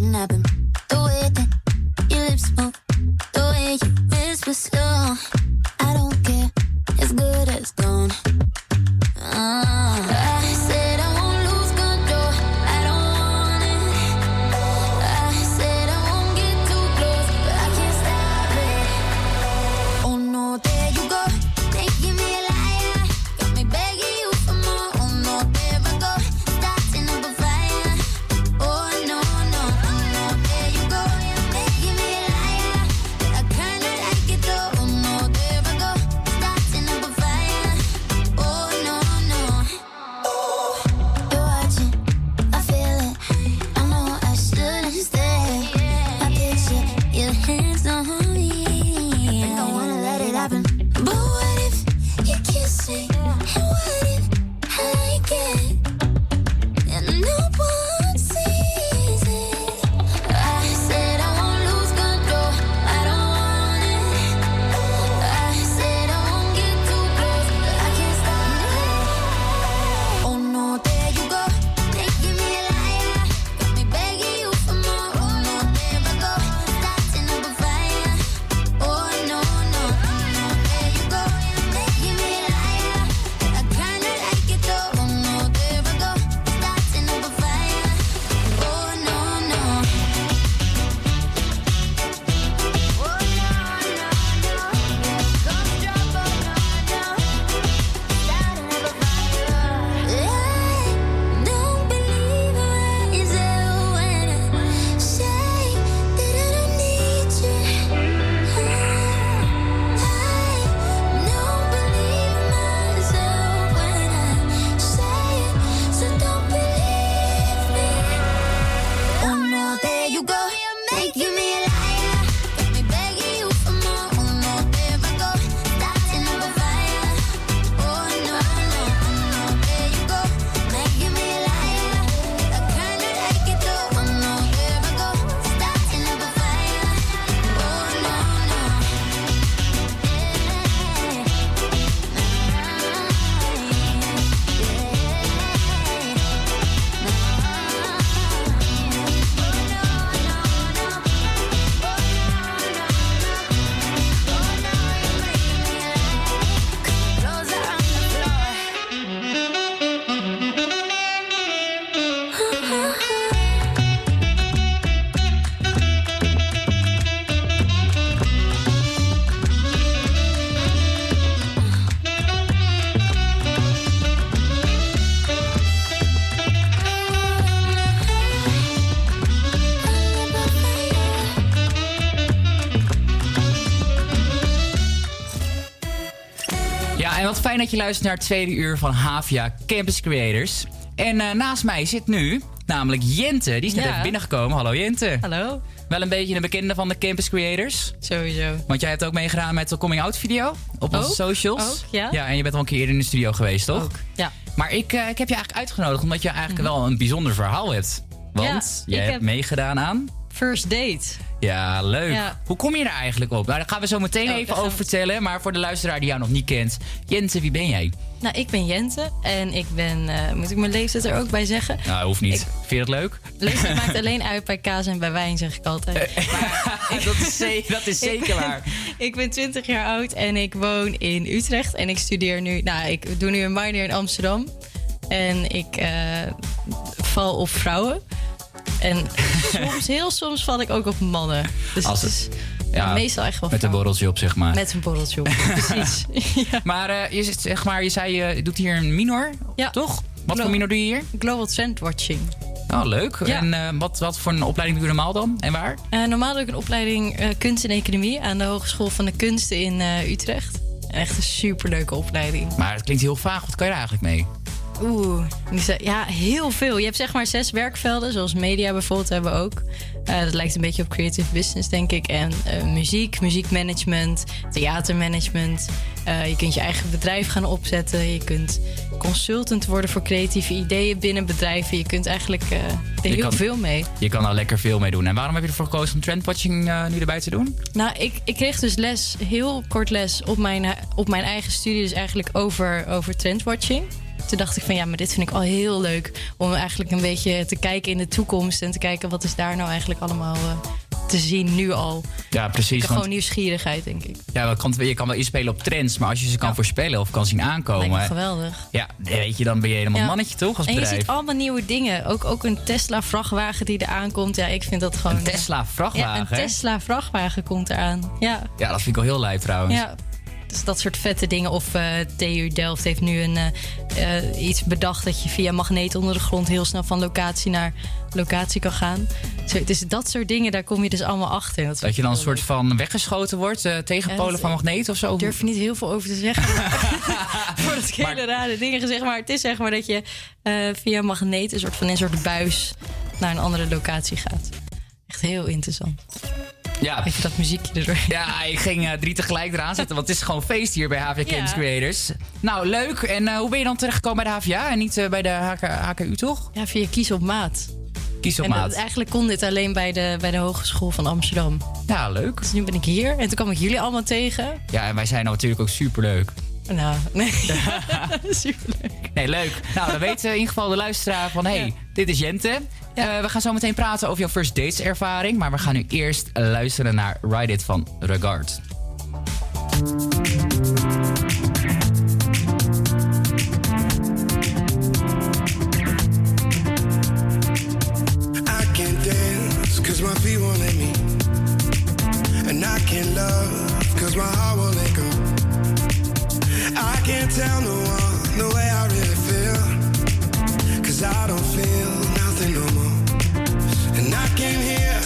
kidnapping. The way that your lips move, the way you whisper slow, I don't care, it's good as gone. I said I won't lose control, I don't want it. I said I won't get too close, but I can't stop it. Oh no, there you go, making me a liar. Got me begging you for more. Oh no, there I go, starting up a fire. Oh no, no, no, no, there you go, making me a liar. I kinda like it though. Oh no, there I go, starting up a fire. Oh no, no. You're watching, I feel it. I know I shouldn't stay. I picture your hands on me. I don't wanna let it happen. But what if you kiss me? And what if I like it? And no one sees it. I said I won't lose control, I don't want it. I said I won't get too close, but I can't stop it. Oh no, there you go, making me a liar. Got me begging you for more. Oh no, there I go, starting up a fire. Oh no, no, no, there you go, making me a liar. I kinda like it though. Oh no, there I go, starting up a fire. Oh no, no. Oh no, no, no, control, no, no. I don't believe her. Is it when I say that I don't need you? I don't believe myself when I say it, so don't believe me. Oh no, there you go, making me a liar. Got me begging you for more. Oh no, there I go, starting up a fire. Oh no, no, no, there you go, making me a liar. I kinda like it though. Oh no, there I go, starting up a fire. Oh no, no, Ja, en wat fijn dat je luistert naar het tweede uur van HVA Campus Creators. En naast mij zit nu namelijk Jente. Die is net even binnengekomen. Hallo Jente. Hallo. Wel een beetje een bekende van de Campus Creators. Sowieso. Want jij hebt ook meegedaan met de coming out video op onze socials. Ook, ja. Ja, en je bent al een keer eerder in de studio geweest, toch? Ook, ja. Maar ik heb je eigenlijk uitgenodigd omdat je eigenlijk wel een bijzonder verhaal hebt. Want jij hebt meegedaan aan... First Date. Ja, leuk. Ja. Hoe kom je daar eigenlijk op? Nou, daar gaan we zo meteen even over vertellen. Maar voor de luisteraar die jou nog niet kent. Jente, wie ben jij? Nou, ik ben Jente. En ik ben... moet ik mijn leeftijd er ook bij zeggen? Nou, hoeft niet. Vind je het leuk? Leeftijd maakt alleen uit bij kaas en bij wijn, zeg ik altijd. Maar dat is zeker waar. Ik ben 20 jaar oud en ik woon in Utrecht. En ik studeer nu... Nou, ik doe nu een minor in Amsterdam. En ik val op vrouwen. En heel soms val ik ook op mannen. Dus meestal echt wel met een borreltje op, zeg maar. Met een borreltje op, precies. Ja. Maar je zei, je doet hier een minor, toch? Wat voor minor doe je hier? Global Trend Watching. Oh, leuk. Ja. En wat voor een opleiding doe je normaal dan? En waar? Normaal doe ik een opleiding kunst en economie aan de Hogeschool van de Kunsten in Utrecht. Echt een superleuke opleiding. Maar het klinkt heel vaag. Wat kan je daar eigenlijk mee? Oeh, ja, heel veel. Je hebt zeg maar 6 werkvelden, zoals media bijvoorbeeld hebben we ook. Dat lijkt een beetje op creative business, denk ik. En muziekmanagement, theatermanagement. Je kunt je eigen bedrijf gaan opzetten. Je kunt consultant worden voor creatieve ideeën binnen bedrijven. Je kunt eigenlijk veel mee. Je kan daar lekker veel mee doen. En waarom heb je ervoor gekozen om trendwatching nu erbij te doen? Nou, ik kreeg dus les, heel kort les op mijn eigen studie. Dus eigenlijk over trendwatching. Toen dacht ik van ja, maar dit vind ik al heel leuk. Om eigenlijk een beetje te kijken in de toekomst. En te kijken wat is daar nou eigenlijk allemaal te zien nu al. Ja, precies. Want gewoon nieuwsgierigheid, denk ik. Ja, je kan wel inspelen op trends. Maar als je ze kan voorspellen of kan zien aankomen. Lijkt me geweldig. Ja, weet je, dan ben je helemaal mannetje toch als bedrijf. En je ziet allemaal nieuwe dingen. Ook een Tesla-vrachtwagen die eraan komt. Ja, ik vind dat gewoon... Een Tesla-vrachtwagen? Ja, een Tesla-vrachtwagen komt eraan. Ja. Ja, dat vind ik wel heel lijp trouwens. Ja. Dus dat soort vette dingen. Of TU Delft heeft nu iets bedacht dat je via magneet onder de grond heel snel van locatie naar locatie kan gaan. Dus dat soort dingen, daar kom je dus allemaal achter. Dat je dan een soort van weggeschoten wordt tegen polen van magneet of zo? Ik durf er niet heel veel over te zeggen. Voordat ik hele rare dingen gezegd. Maar het is zeg maar dat je via magneet een soort buis naar een andere locatie gaat. Echt heel interessant. Ja. Weet je dat muziekje erdoor? Ja, ik ging 3 tegelijk eraan zetten, want het is gewoon feest hier bij HVA Campus Creators. Nou, leuk. En hoe ben je dan terechtgekomen bij de HVA en niet bij de HKU, toch? Ja, via Kies op Maat. Eigenlijk kon dit alleen bij de Hogeschool van Amsterdam. Ja, leuk. Dus nu ben ik hier en toen kwam ik jullie allemaal tegen. Ja, en wij zijn natuurlijk ook superleuk. Nou, nee. Superleuk. Nee, leuk. Nou, dan weet in ieder geval de luisteraar van... hey, dit is Jente. Ja. We gaan zo meteen praten over jouw first dates ervaring. Maar we gaan nu eerst luisteren naar Ride It van Regard. I can't dance, cause my feet won't let me. And I can't love, cause my heart won't let go. I can't tell no one the way I really feel, cause I don't feel nothing no more. And I came here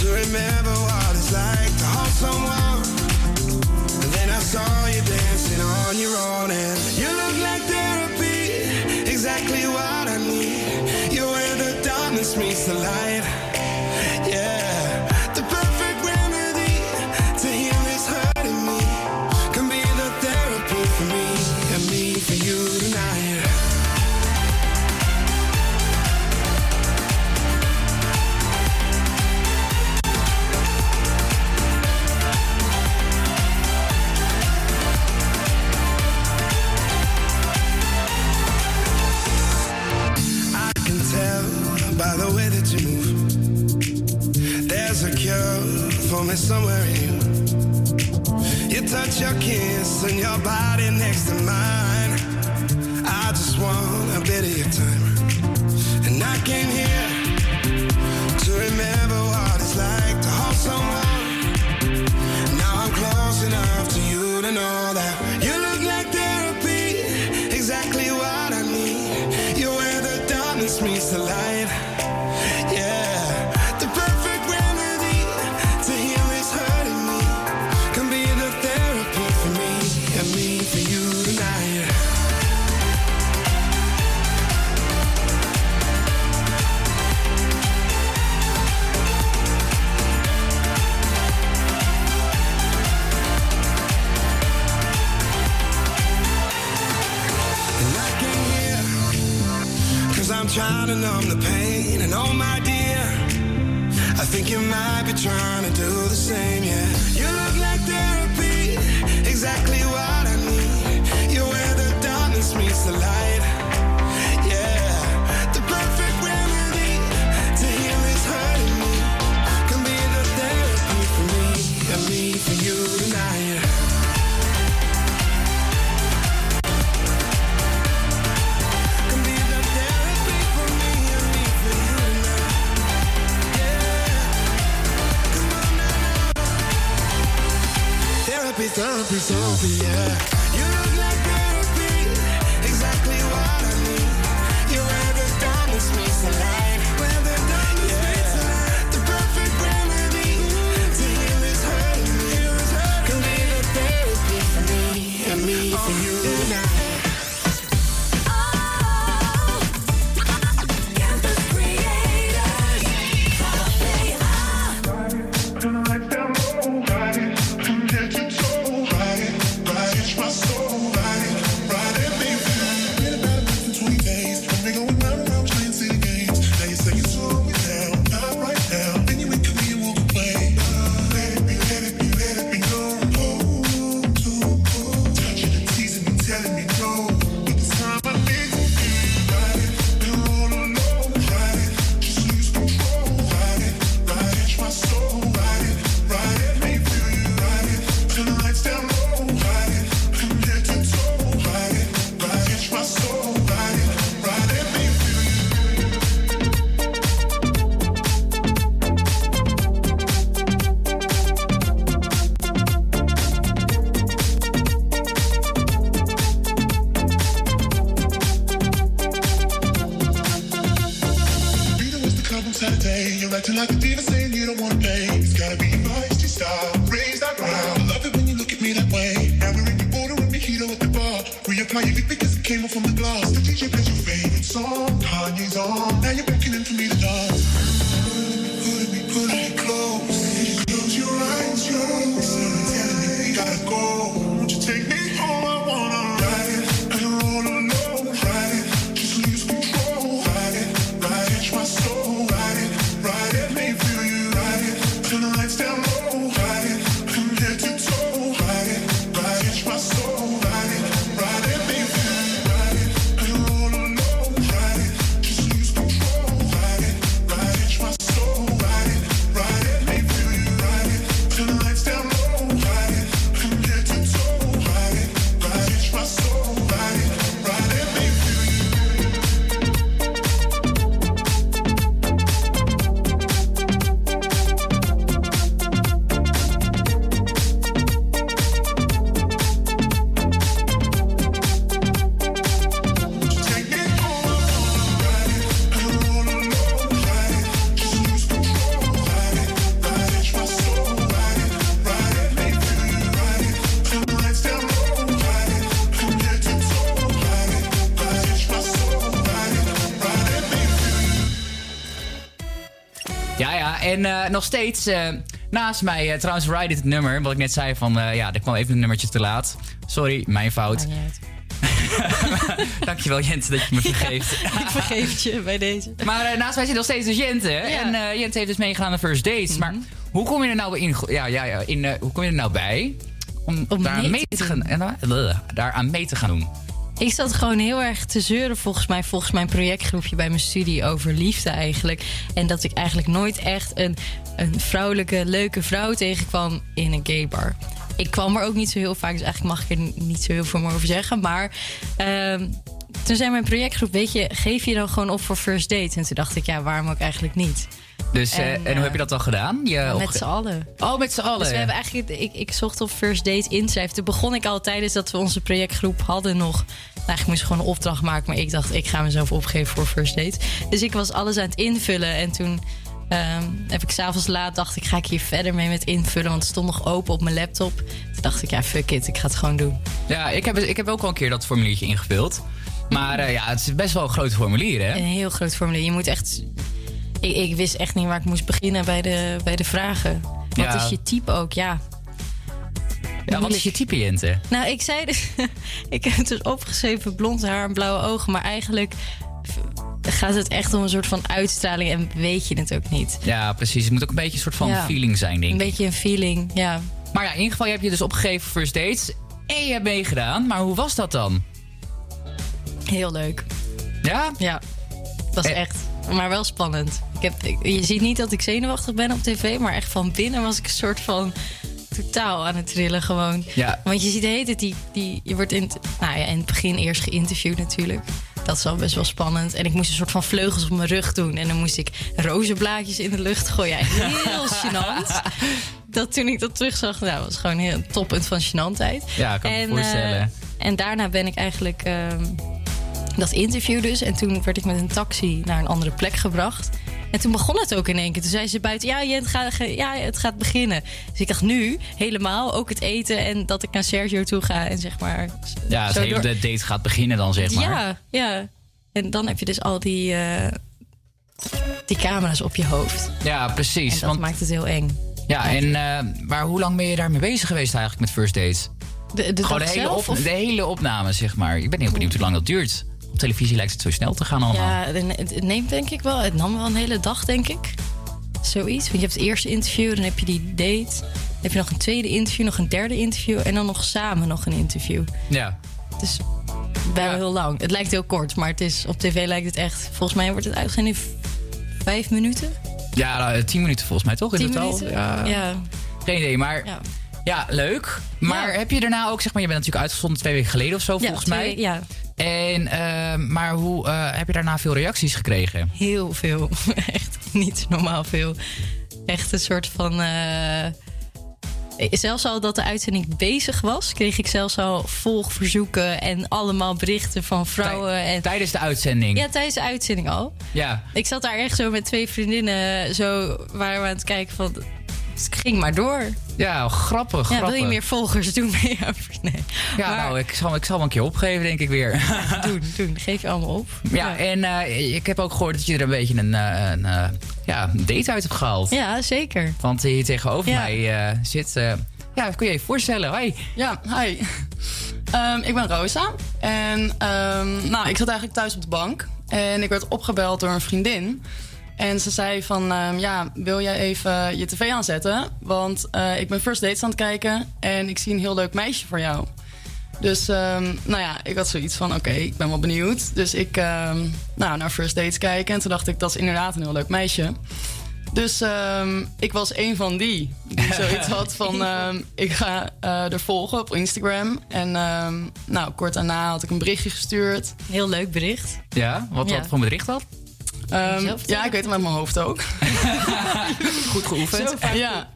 to remember what it's like to hold someone, and then I saw you dancing on your own. And you look like therapy, exactly what I need. You're where the darkness meets the light. Yeah, the perfect remedy to heal this hurt in me. For you tonight. I can tell by the way that you move. There's a cure for me somewhere in you. You touch your kiss and your body next to mine. I just want a bit of your time. And I came here to remember what it's like to hold someone. Now I'm close enough to you to know that you look like therapy, exactly what I need. You're where the darkness meets the light. Yeah, the perfect remedy to heal this hurt in me. Can be the therapy for me and me for you tonight. Trying to numb the pain, and oh my dear, I think you might be trying to do the same. Yeah, you look like therapy, exactly what I need. You're where the darkness meets the light. Yeah, the perfect remedy to heal this hurt in me. Can be the therapy for me and me for you tonight. Therapy, therapy, yeah. You look like therapy, exactly what I need. You're where the darkness meets the light. Where the darkness meets the light. The perfect remedy to heal this hurt in me. Can be the therapy for me and me for you tonight. It's my soul. thing. You like to like a diva saying you don't want to play. It's gotta be your feisty style. Raise that ground. I love it when you look at me that way. Now we're in your border with mojito at the bar. Reapply your lip because it came off from the glass. The DJ plays your favorite song. Kanye's on. Now you're beckoning for me to dance. Put me close. Close your eyes, yo. Someone telling me we gotta go. Won't you take me home? I wanna. Nog steeds naast mij, trouwens Ride It, het nummer, wat ik net zei van, ja, er kwam even een nummertje te laat. Sorry, mijn fout. Dankjewel Jente dat je me vergeeft. Ja, ik vergeef het je bij deze. Maar naast mij zit nog steeds dus Jente. Ja. En Jente heeft dus meegedaan aan First Dates. Mm-hmm. Maar hoe kom je er nou bij in? Hoe kom je er nou bij om daaraan mee te gaan doen? Ik zat gewoon heel erg te zeuren volgens mijn projectgroepje bij mijn studie over liefde eigenlijk. En dat ik eigenlijk nooit echt een vrouwelijke, leuke vrouw tegenkwam in een gaybar. Ik kwam er ook niet zo heel vaak, dus eigenlijk mag ik er niet zo heel veel meer over zeggen. Maar toen zei mijn projectgroep, weet je, geef je dan gewoon op voor First Date? En toen dacht ik, ja, waarom ook eigenlijk niet? Dus, en hoe heb je dat dan gedaan? Met z'n allen. Oh, met z'n allen. Dus we hebben eigenlijk, ik zocht op First Date inschrijven. Toen begon ik al tijdens dat we onze projectgroep hadden nog. Nou, eigenlijk moest ik gewoon een opdracht maken. Maar ik dacht, ik ga mezelf opgeven voor First Date. Dus ik was alles aan het invullen. En toen heb ik s'avonds laat dacht ik, ga ik hier verder mee met invullen. Want het stond nog open op mijn laptop. Toen dacht ik, ja, fuck it, ik ga het gewoon doen. Ja, ik heb ook al een keer dat formuliertje ingevuld. Maar ja, het is best wel een groot formulier, hè? Een heel groot formulier. Je moet echt... Ik wist echt niet waar ik moest beginnen bij de vragen. Wat is je type ook? Ja. Ja, wat is je type, Jente? Nou, ik zei dus... ik heb dus opgeschreven blond haar en blauwe ogen. Maar eigenlijk gaat het echt om een soort van uitstraling. En weet je het ook niet. Ja, precies. Het moet ook een beetje een soort van feeling zijn, denk ik. Een beetje een feeling, ja. Maar ja, in ieder geval, je hebt je dus opgegeven voor First Dates. En je hebt meegedaan. Maar hoe was dat dan? Heel leuk. Ja? Ja. Dat was echt... Maar wel spannend. Je ziet niet dat ik zenuwachtig ben op tv, maar echt van binnen was ik een soort van totaal aan het trillen gewoon. Ja. Want je ziet de hele tijd je wordt in het begin eerst geïnterviewd natuurlijk. Dat is al best wel spannend. En ik moest een soort van vleugels op mijn rug doen. En dan moest ik rozenblaadjes in de lucht gooien. Ja, heel gênant. Dat toen ik dat terugzag, dat was gewoon heel toppunt van gênantheid. Ja, kan me voorstellen. En daarna ben ik eigenlijk... dat interview dus. En toen werd ik met een taxi naar een andere plek gebracht. En toen begon het ook in één keer. Toen zei ze buiten, het gaat beginnen. Dus ik dacht nu helemaal, ook het eten en dat ik naar Sergio toe ga. En zeg maar... Ja, het hele date gaat beginnen dan, zeg maar. Ja, ja. En dan heb je dus al die camera's op je hoofd. Ja, precies. En dat maakt het heel eng. Ja, maar hoe lang ben je daarmee bezig geweest eigenlijk met First Dates? De hele opname, zeg maar. Ik ben heel benieuwd hoe lang dat duurt. Op televisie lijkt het zo snel te gaan allemaal. Ja, het nam wel een hele dag, denk ik. Zoiets. Want je hebt het eerste interview, dan heb je die date. Dan heb je nog een tweede interview, nog een derde interview. En dan nog samen nog een interview. Ja. Dus bijna heel lang. Het lijkt heel kort, maar het is, op tv lijkt het echt... Volgens mij wordt het uitgezonden in 5 minuten. Ja, 10 minuten volgens mij toch in totaal? Ja. Geen idee, maar... Ja. Ja, leuk. Maar heb je daarna ook, zeg maar, je bent natuurlijk uitgezonden 2 weken geleden of zo, volgens mij. Ja. En, maar hoe heb je daarna veel reacties gekregen? Heel veel. Echt niet normaal veel. Echt een soort van... Zelfs al dat de uitzending bezig was, kreeg ik zelfs al volgverzoeken en allemaal berichten van vrouwen. Tijdens de uitzending? Ja, tijdens de uitzending al. Ja. Ik zat daar echt zo met twee vriendinnen, zo waren we aan het kijken van... Dus het ging maar door. Ja, grappig. Ja, wil je meer volgers doen? Nee. Ja, maar... nou, ik zal wel een keer opgeven, denk ik weer. Ja, doen. Geef je allemaal op. Ja, en ik heb ook gehoord dat je er een beetje een date uit hebt gehaald. Ja, zeker. Want hier tegenover mij zit... kun je je voorstellen? Hi. Ja, hi. Ik ben Rosa. En ik zat eigenlijk thuis op de bank. En ik werd opgebeld door een vriendin... En ze zei van, wil jij even je tv aanzetten? Want ik ben First Dates aan het kijken en ik zie een heel leuk meisje voor jou. Dus, ik had zoiets van, oké, ik ben wel benieuwd. Dus ik naar First Dates kijken en toen dacht ik, dat is inderdaad een heel leuk meisje. Dus ik was een van die zoiets had van, ik ga er volgen op Instagram. En kort daarna had ik een berichtje gestuurd. Heel leuk bericht. Ja, wat voor bericht had? Ik weet hem uit mijn hoofd ook. Goed geoefend. Ja,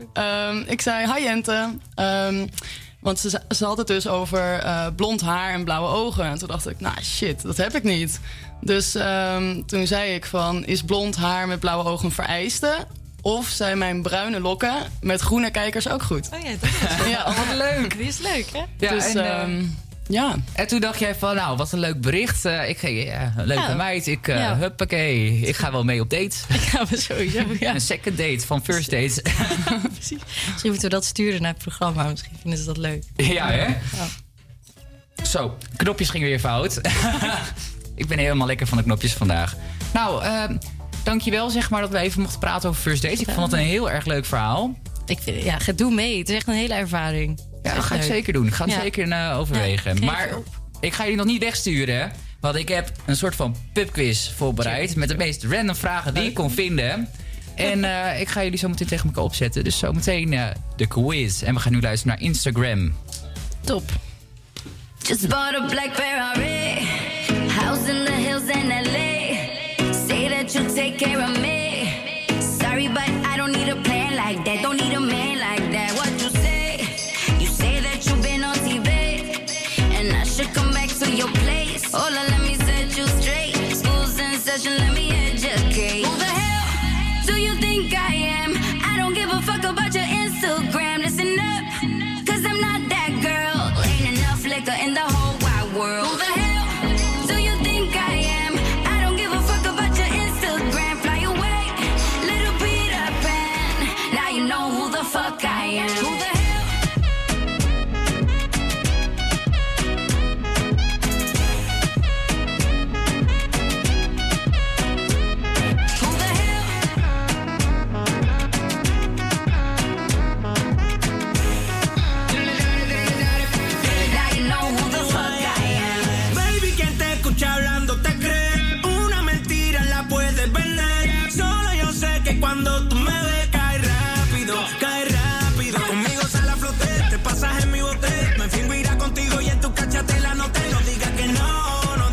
ik zei, hi Jente. Want ze had het dus over blond haar en blauwe ogen. En toen dacht ik, shit, dat heb ik niet. Dus toen zei ik van, is blond haar met blauwe ogen vereiste? Of zijn mijn bruine lokken met groene kijkers ook goed? Oh ja, dat is wel wat leuk. Die is leuk, hè? Ja, dus, ja. En toen dacht jij van, wat een leuk bericht. Leuke meid. Huppakee. Ik ga wel mee op date. Ik ga wel sowieso. Ja. Een second date van First Date. Precies. Misschien moeten we dat sturen naar het programma. Misschien vinden ze dat leuk. Ja, hè? Ja. Zo, knopjes gingen weer fout. Ik ben helemaal lekker van de knopjes vandaag. Nou, dankjewel zeg maar dat we even mochten praten over First Date. Ik vond het een heel erg leuk verhaal. Doe mee. Het is echt een hele ervaring. Ja, dat ga ik zeker doen. Ik ga het zeker overwegen. Ja, maar ik ga jullie nog niet wegsturen. Want ik heb een soort van pubquiz voorbereid. Met de meest random vragen die ik kon vinden. En ik ga jullie zo meteen tegen elkaar opzetten. Dus zo meteen de quiz. En we gaan nu luisteren naar Instagram. Top. Just bought a black Ferrari. House in the hills in LA. Say that you take care of me. Sorry, but I don't need a plan like that. Don't need a man like that. What you say? Come back to your place. Hola, let me set you straight. School's in session, let me educate. Who the hell do you think I am? I don't give a fuck about your Instagram. Listen up, cause I'm not that girl. Ain't enough liquor in the whole wide world. Who the hell do you think I am? I don't give a fuck about your Instagram. Fly away, little Peter Pan. Now you know who the fuck I am. Who the cuando tú me ves, cae rápido, conmigo sal a flote, te pasas en mi bote, me fingo irá contigo y en tu cacha te la noté, no digas que no,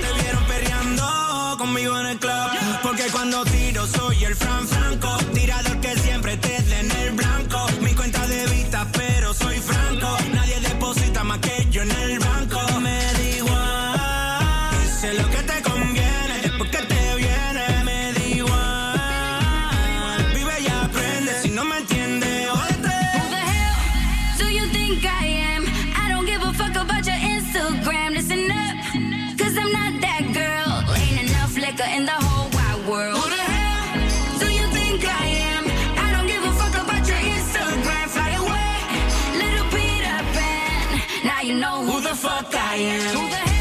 te vieron perreando conmigo en el club, porque cuando tiro soy el Fran Franco, tirador que siempre te dé en el blanco, mi cuenta de vista pero soy franco, nadie deposita más que yo en el banco, me da igual, sé lo que te conviene, es porque te in the whole wide world. Who the hell do you think I am? I don't give a fuck about your Instagram. Fly away, little Peter Pan. Now you know who the fuck I am. Who the hell?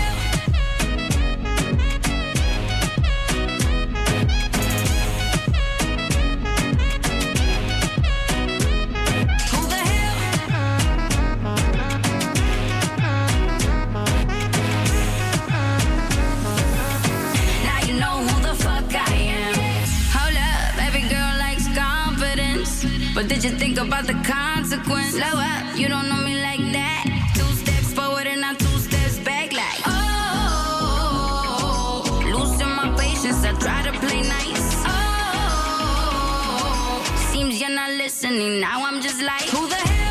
But did you think about the consequence? Slow up, you don't know me like that. Two steps forward and not two steps back like oh, losing my patience, I try to play nice. Oh, seems you're not listening, now I'm just like who the hell?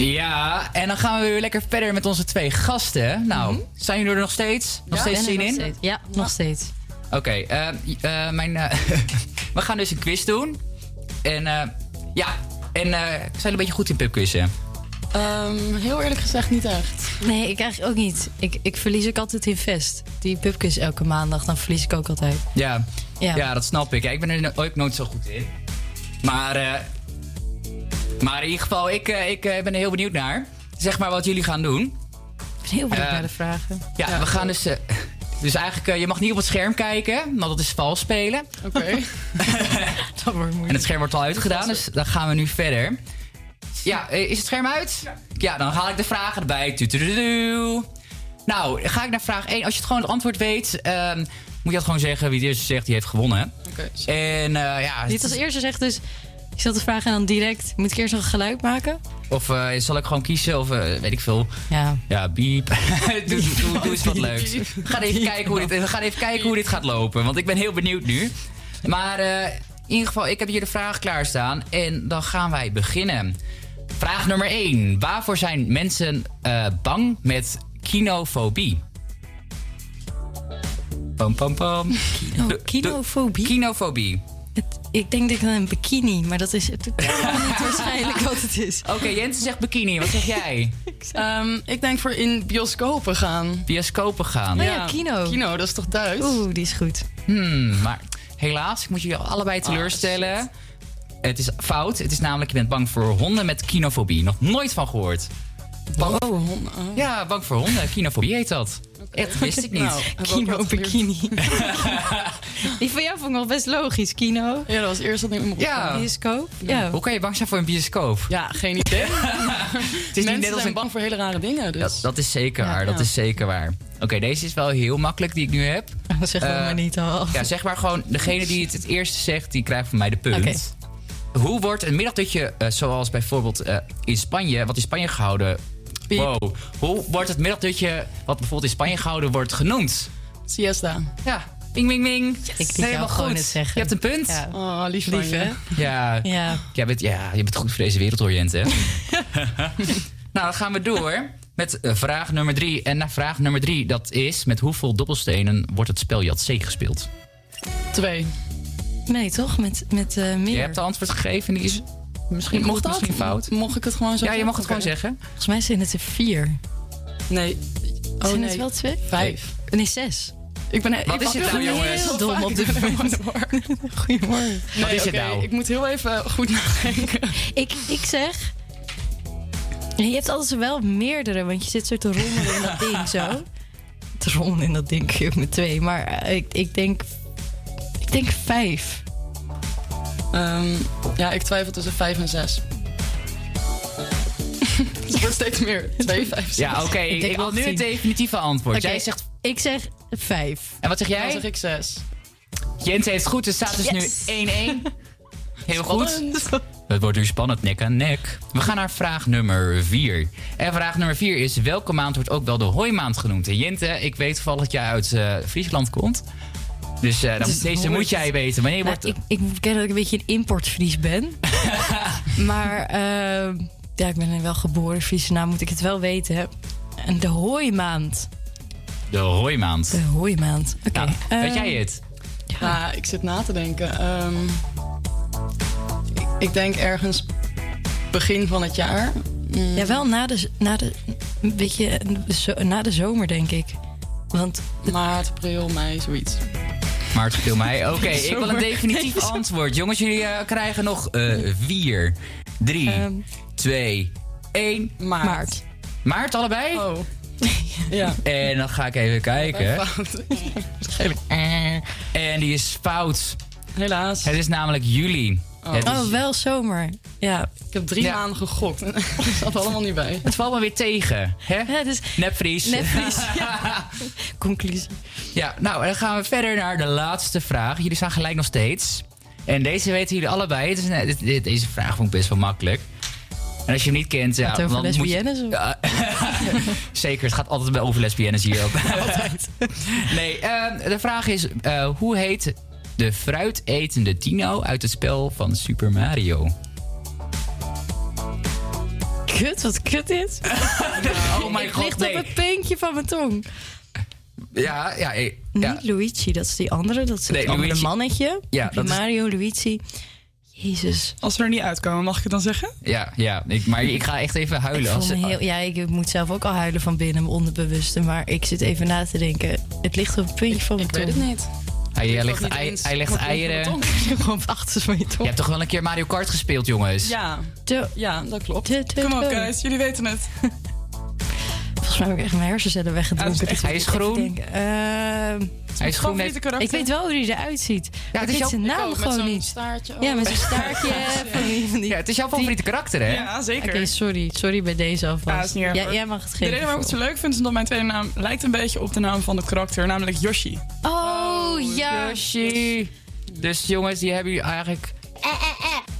Ja, en dan gaan we weer lekker verder met onze twee gasten. Nou, zijn jullie er nog steeds? Nog steeds zin in? Ja, nog steeds. Oké, we gaan dus een quiz doen. En zijn jullie een beetje goed in pubquizzen? Heel eerlijk gezegd niet echt. Nee, ik eigenlijk ook niet. Ik verlies ook altijd in Vest. Die pubquiz elke maandag, dan verlies ik ook altijd. Ja, dat snap ik. Ja, ik ben er ook nooit zo goed in. Maar in ieder geval, ik ben er heel benieuwd naar. Zeg maar wat jullie gaan doen. Ik ben heel benieuwd naar de vragen. Ja, we gaan dus... dus eigenlijk, je mag niet op het scherm kijken, want dat is vals spelen. Oké. Dat wordt moeilijk. En het scherm wordt al uitgedaan, dus dan gaan we nu verder. Ja, is het scherm uit? Ja, dan haal ik de vragen erbij. Nou, ga ik naar vraag 1. Als je het gewoon het antwoord weet, moet je dat gewoon zeggen. Wie het eerste zegt, die heeft gewonnen. Oké. En ja... Dit als eerste zegt dus... Ik zat te vragen en dan direct, moet ik eerst nog een geluid maken? Of zal ik gewoon kiezen of weet ik veel. Ja, biep. Doe eens wat leuks. We gaan even kijken hoe dit gaat lopen, want ik ben heel benieuwd nu. Maar in ieder geval, ik heb hier de vraag klaarstaan en dan gaan wij beginnen. Vraag nummer 1. Waarvoor zijn mensen bang met kinofobie? Pam, pam, pam. Kinofobie? Kinofobie. Ik denk dat ik een bikini, maar dat is totaal niet waarschijnlijk wat het is. Oké, Jente zegt bikini. Wat zeg jij? Ik denk voor in bioscopen gaan. Ja, kino. Kino, dat is toch Duits? Oeh, die is goed. Maar helaas, ik moet jullie allebei teleurstellen. Het is fout. Het is namelijk, je bent bang voor honden met kinofobie. Nog nooit van gehoord. Honden. Oh. Ja, bang voor honden. Kinofobie heet dat. Echt, wist ik niet. Nou, Kino, bikini. Die van jou vond ik nog best logisch, Kino. Ja, dat was eerst dat ik me opkwam. Een bioscoop. Ja. Hoe kan je bang zijn voor een bioscoop? Ja, geen idee. Het is niet net als zijn bang voor hele rare dingen. Dus. Dat is zeker waar, dat is zeker waar. Oké, deze is wel heel makkelijk die ik nu heb. Zeg maar niet al. Ja, zeg maar gewoon, degene die het eerste zegt, die krijgt van mij de punt. Okay. Hoe wordt een middagdutje, zoals bijvoorbeeld in Spanje, wat in Spanje gehouden... Wow. Hoe wordt het middagdutje, wat bijvoorbeeld in Spanje gehouden wordt, genoemd? Siesta. Ja. Ping, ping, ping. Yes. Ik kan jou gewoon het zeggen. Je hebt een punt. Ja. Oh, lief hè? Ja. Je bent goed voor deze wereld, hoor, Jente. Nou, dan gaan we door met vraag nummer 3. En na vraag nummer 3, dat is... Met hoeveel dobbelstenen wordt het spel Jat C gespeeld? 2. Nee, toch? Met meer. Je hebt de antwoord gegeven, die is... Misschien mocht dat? Misschien fout. Mocht ik het gewoon zo zeggen? Ja, je mag het gewoon zeggen. Volgens mij zijn het er 4. Nee. Zijn het wel 2? 5. Nee, 6. Wat is het nou, jongens? Heel dom op dit moment. Goedemorgen. Wat is het nou? Ik moet heel even goed nadenken. Ik zeg... Je hebt altijd wel meerdere, want je zit zo te rommelen in dat ding zo. Te rommelen in dat ding, ik met twee. Maar ik denk 5. Ik twijfel tussen 5 en 6. Het wordt steeds meer. 2, 5, 6. Ja, oké. Ik wil 18. Nu het definitieve antwoord. Okay. Jij zegt... Ik zeg 5. En wat zeg jij? Dan zeg ik 6. Jente heeft het goed. Het staat dus nu 1-1. Heel spannend. Goed. Het wordt nu spannend, nek aan nek. We gaan naar vraag nummer 4. En vraag nummer 4 is... Welke maand wordt ook wel de hooimaand genoemd? En Jente, ik weet vooral dat jij uit Friesland komt. Dus deze moet jij weten. Wanneer wordt... Ik moet bekennen dat ik een beetje een importvries ben. Maar... ik ben wel geboren Fries, nou moet ik het wel weten. En de hooimaand. De hooimaand. De hooimaand. Oké. Okay. Nou, weet jij het? Ja, ik zit na te denken. Ik denk ergens begin van het jaar. Mm. Ja, wel na de zomer, denk ik. Want maart, april, mei, zoiets. Maart, april, mei. Oké, ik wil een definitief antwoord. Jongens, jullie krijgen nog 4, 3, 2, 1. Maart. Maart allebei? Oh. Ja. En dan ga ik even kijken. Fout. En die is fout. Helaas. Het is namelijk juli. Oh, wel zomer. Ja. Ik heb 3 maanden gegokt. Dat zat allemaal niet bij. Het valt maar weer tegen. Hè? Ja, dus nepvries. Ja. Conclusie. Ja, nou, dan gaan we verder naar de laatste vraag. Jullie staan gelijk nog steeds. En deze weten jullie allebei. Deze vraag vond ik best wel makkelijk. En als je hem niet kent... Ja, het over lesbiennes? Ja, zeker, het gaat altijd over lesbiennes hier ook. Altijd. Nee, de vraag is... hoe heet de fruitetende dino uit het spel van Super Mario? Kut, wat kut is. Oh my god, het ligt op het puntje van mijn tong. Ja. Niet Luigi, dat is die andere. Dat is het andere mannetje. Ja, dat Mario, is... Luigi... Jezus. Als we er niet uitkomen, mag ik het dan zeggen? Ja. Maar ik ga echt even huilen. Ik moet zelf ook al huilen van binnen, mijn onderbewuste. Maar ik zit even na te denken. Het ligt op het puntje van mijn tong. Ik weet het niet. Hij legt eieren. Gewoon op achterste van je tong. Je hebt toch wel een keer Mario Kart gespeeld, jongens? Ja, dat klopt. Kom op, guys. Jullie weten het. Volgens mij heb ik echt mijn hersencellen weggedronken. Hij is groen. Hij is groen. Ik weet wel hoe hij eruit ziet. Ja, het is jouw naam gewoon niet. Ja, met zo'n staartje. Ja, het is jouw favoriete karakter, hè? Ja, zeker. Oké, sorry bij deze alvast. Ja, jij mag het geven. De reden waarom ik het zo leuk vind is omdat mijn tweede naam lijkt een beetje op de naam van de karakter, namelijk Yoshi. Oh ja. Yoshi. Dus jongens, die hebben jullie eigenlijk.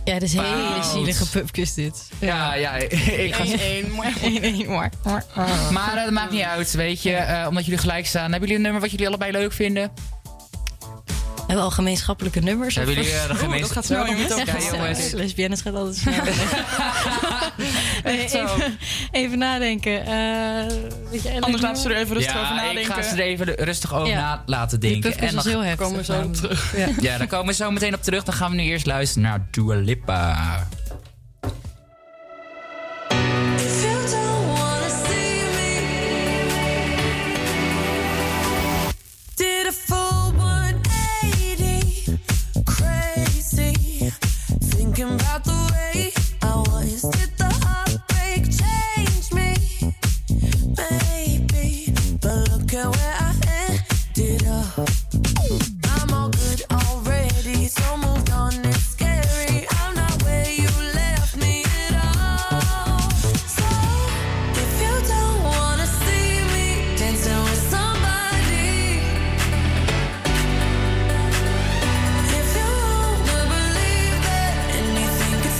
Ja, dat is een hele zielige pubkus dit. Ja. Ik ga 1-1. Maar dat maakt niet uit, weet je. Omdat jullie gelijk staan. Hebben jullie een nummer wat jullie allebei leuk vinden? Hebben we al gemeenschappelijke nummers? Hebben jullie de gemeenschappelijke... Lesbiennes gaat altijd snel. Even nadenken. Anders laten ze er even rustig over nadenken. Ik ga ze er even rustig over laten denken. En dan komen we zo op terug. Ja, daar komen we zo meteen op terug. Dan gaan we nu eerst luisteren naar Dua Lipa. About the way I was, did the heartbreak change me? Maybe, but look at where I ended up. I'm all good already, so moved on. It's scary. I'm not where you left me at all. So if you don't wanna see me dancing with somebody, if you wanna believe. Anything could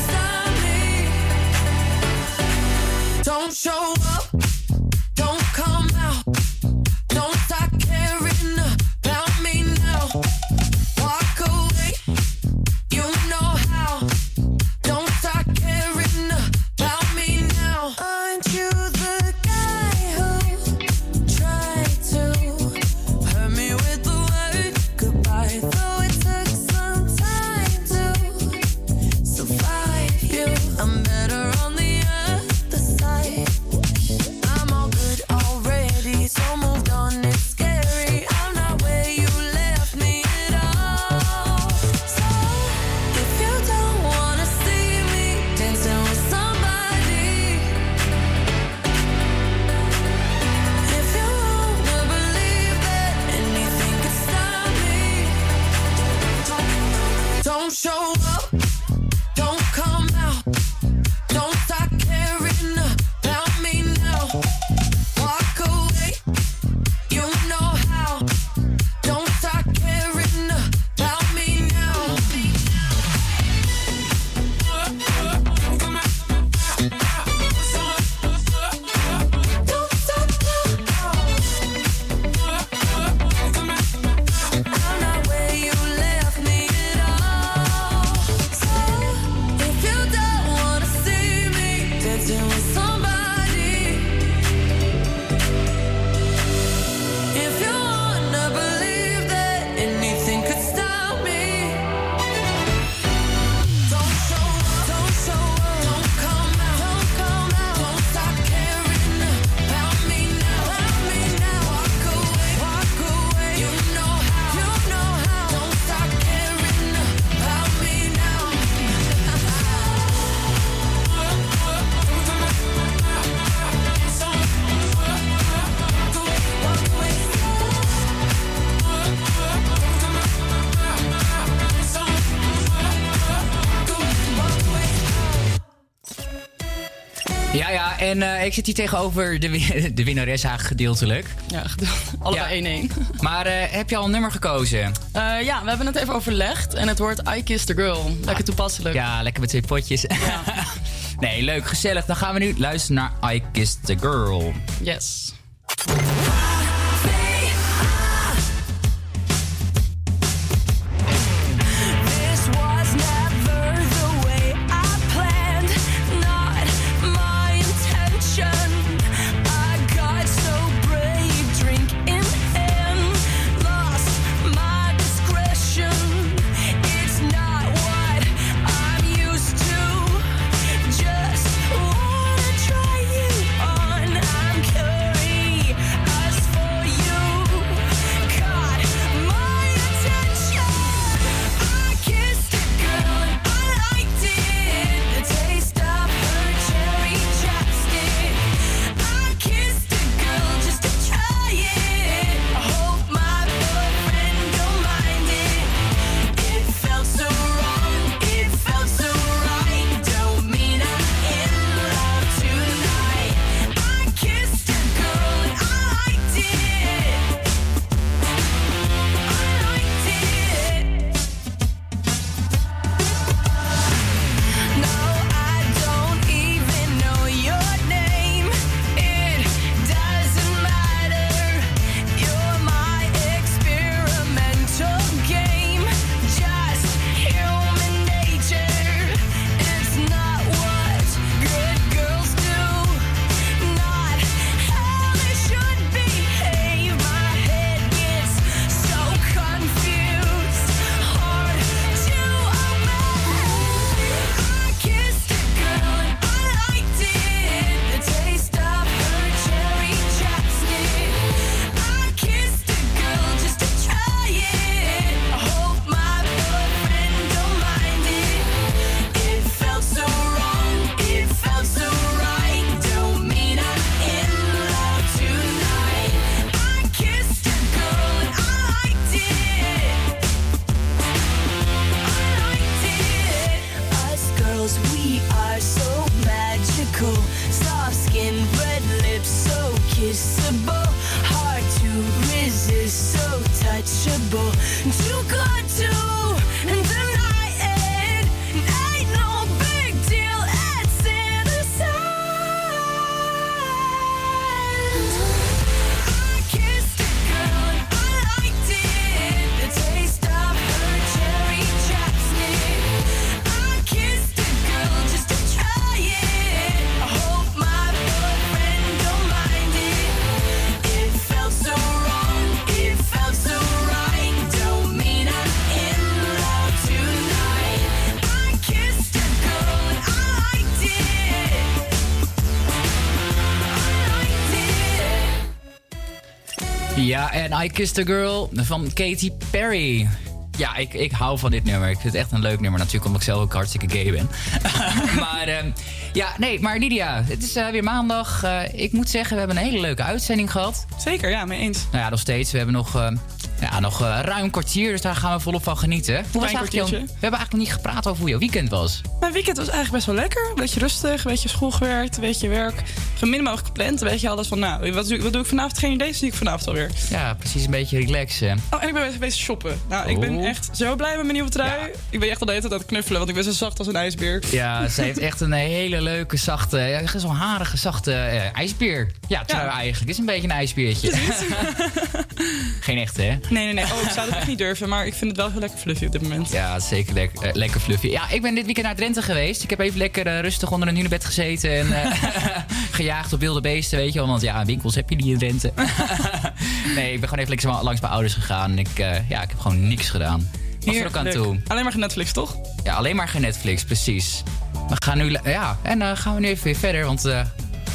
Ja, en ik zit hier tegenover de winnares gedeeltelijk. Ja, allebei 1-1. Maar heb je al een nummer gekozen? Ja, we hebben het even overlegd en het wordt I Kiss The Girl. Lekker toepasselijk. Ja, lekker met twee potjes. Ja. Nee, leuk, gezellig. Dan gaan we nu luisteren naar I Kiss The Girl. Yes. Ja, en I Kissed The Girl van Katy Perry. Ja, ik hou van dit nummer. Ik vind het echt een leuk nummer. Natuurlijk omdat ik zelf ook hartstikke gay ben. Maar maar Lydia, het is weer maandag. Ik moet zeggen, we hebben een hele leuke uitzending gehad. Zeker, ja, mee eens. Nou ja, nog steeds. We hebben nog ruim een kwartier, dus daar gaan we volop van genieten. We hebben eigenlijk nog niet gepraat over hoe jouw weekend was. Mijn weekend was eigenlijk best wel lekker. Een beetje rustig, een beetje schoolgewerkt, een beetje werk. Zo min mogelijk gepland, weet je, alles van, wat doe ik vanavond? Geen idee, dus doe ik vanavond alweer. Ja, precies, een beetje relaxen. Oh, en ik ben bezig shoppen. Nou, Ik ben echt zo blij met mijn nieuwe trui. Ja. Ik ben echt al de hele tijd aan het knuffelen, want ik ben zo zacht als een ijsbeer. Ja, ze heeft echt een hele leuke, zachte, zo'n harige, zachte ijsbeer. Ja, trui eigenlijk. Is een beetje een ijsbeertje. Geen echte, hè? Nee. Oh, ik zou dat echt niet durven, maar ik vind het wel heel lekker fluffy op dit moment. Ja, zeker lekker fluffy. Ja, ik ben dit weekend naar Drenthe geweest. Ik heb even lekker rustig onder een hunebed gezeten en gejaagd op wilde beesten, weet je wel. Want ja, winkels heb je niet in Drenthe. Nee, ik ben gewoon even lekker langs mijn ouders gegaan en ik heb gewoon niks gedaan. Was er ook aan toe. Alleen maar geen Netflix, toch? Ja, alleen maar geen Netflix, precies. We gaan nu, gaan we nu even weer verder, want...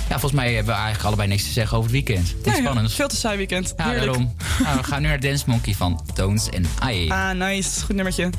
volgens mij hebben we eigenlijk allebei niks te zeggen over het weekend. Het is spannend. Veel te saai weekend. Ja, heerlijk. Daarom. Nou, we gaan nu naar Dance Monkey van Tones & I. Ah, nice. Goed nummertje.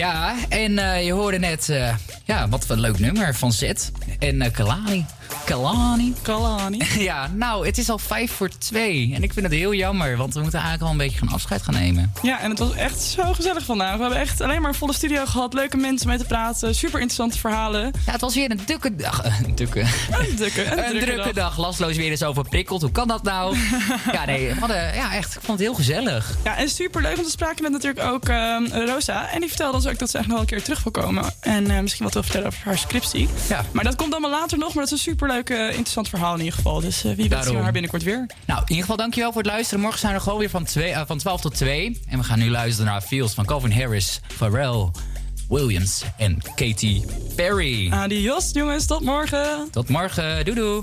Ja, en je hoorde net wat een leuk nummer van Zet en Kalani. Ja, nou, het is al 1:55. En ik vind het heel jammer, want we moeten eigenlijk wel een beetje gaan afscheid gaan nemen. Ja, en het was echt zo gezellig vandaag. We hebben echt alleen maar een volle studio gehad. Leuke mensen mee te praten. Super interessante verhalen. Ja, het was weer een drukke dag. Een drukke dag. Laszlo is weer eens overprikkeld. Hoe kan dat nou? Ik vond het heel gezellig. Ja, en superleuk. Want we spraken met natuurlijk ook Rosa. En die vertelde ons ook dat ze echt nog wel een keer terug wil komen. En misschien wat wil vertellen over haar scriptie. Ja. Maar dat komt allemaal later nog. Maar dat is een superleuk, interessant verhaal in ieder geval. Dus wie weet zien we haar binnenkort weer. Nou, in ieder geval dankjewel voor het luisteren. Morgen zijn we gewoon weer van 12 tot 2. En we gaan nu luisteren naar Feels van Calvin Harris, Pharrell Williams en Katy Perry. Adios jongens, tot morgen. Tot morgen, doei doei.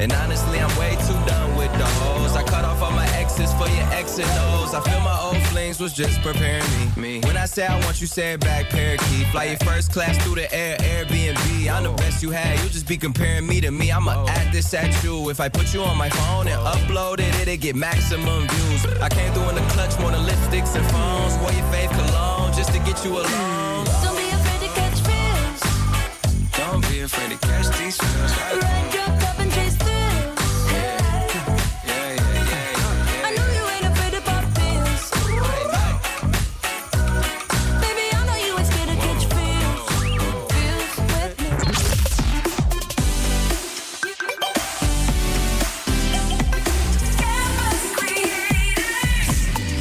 And honestly, I'm way too done with the hoes. I cut off all my exes for your ex and O's. I feel my old flings was just preparing me. When I say I want you, say it back, parakeet. Fly your first class through the air, Airbnb. I'm the best you had, you just be comparing me to me. I'ma add this at you. If I put you on my phone and upload it, it'll get maximum views. I came through in the clutch, more than lipsticks and phones. Wore your fave cologne just to get you alone. Don't be afraid to catch fish. Don't be afraid to catch these fish. Run your cup and chase through.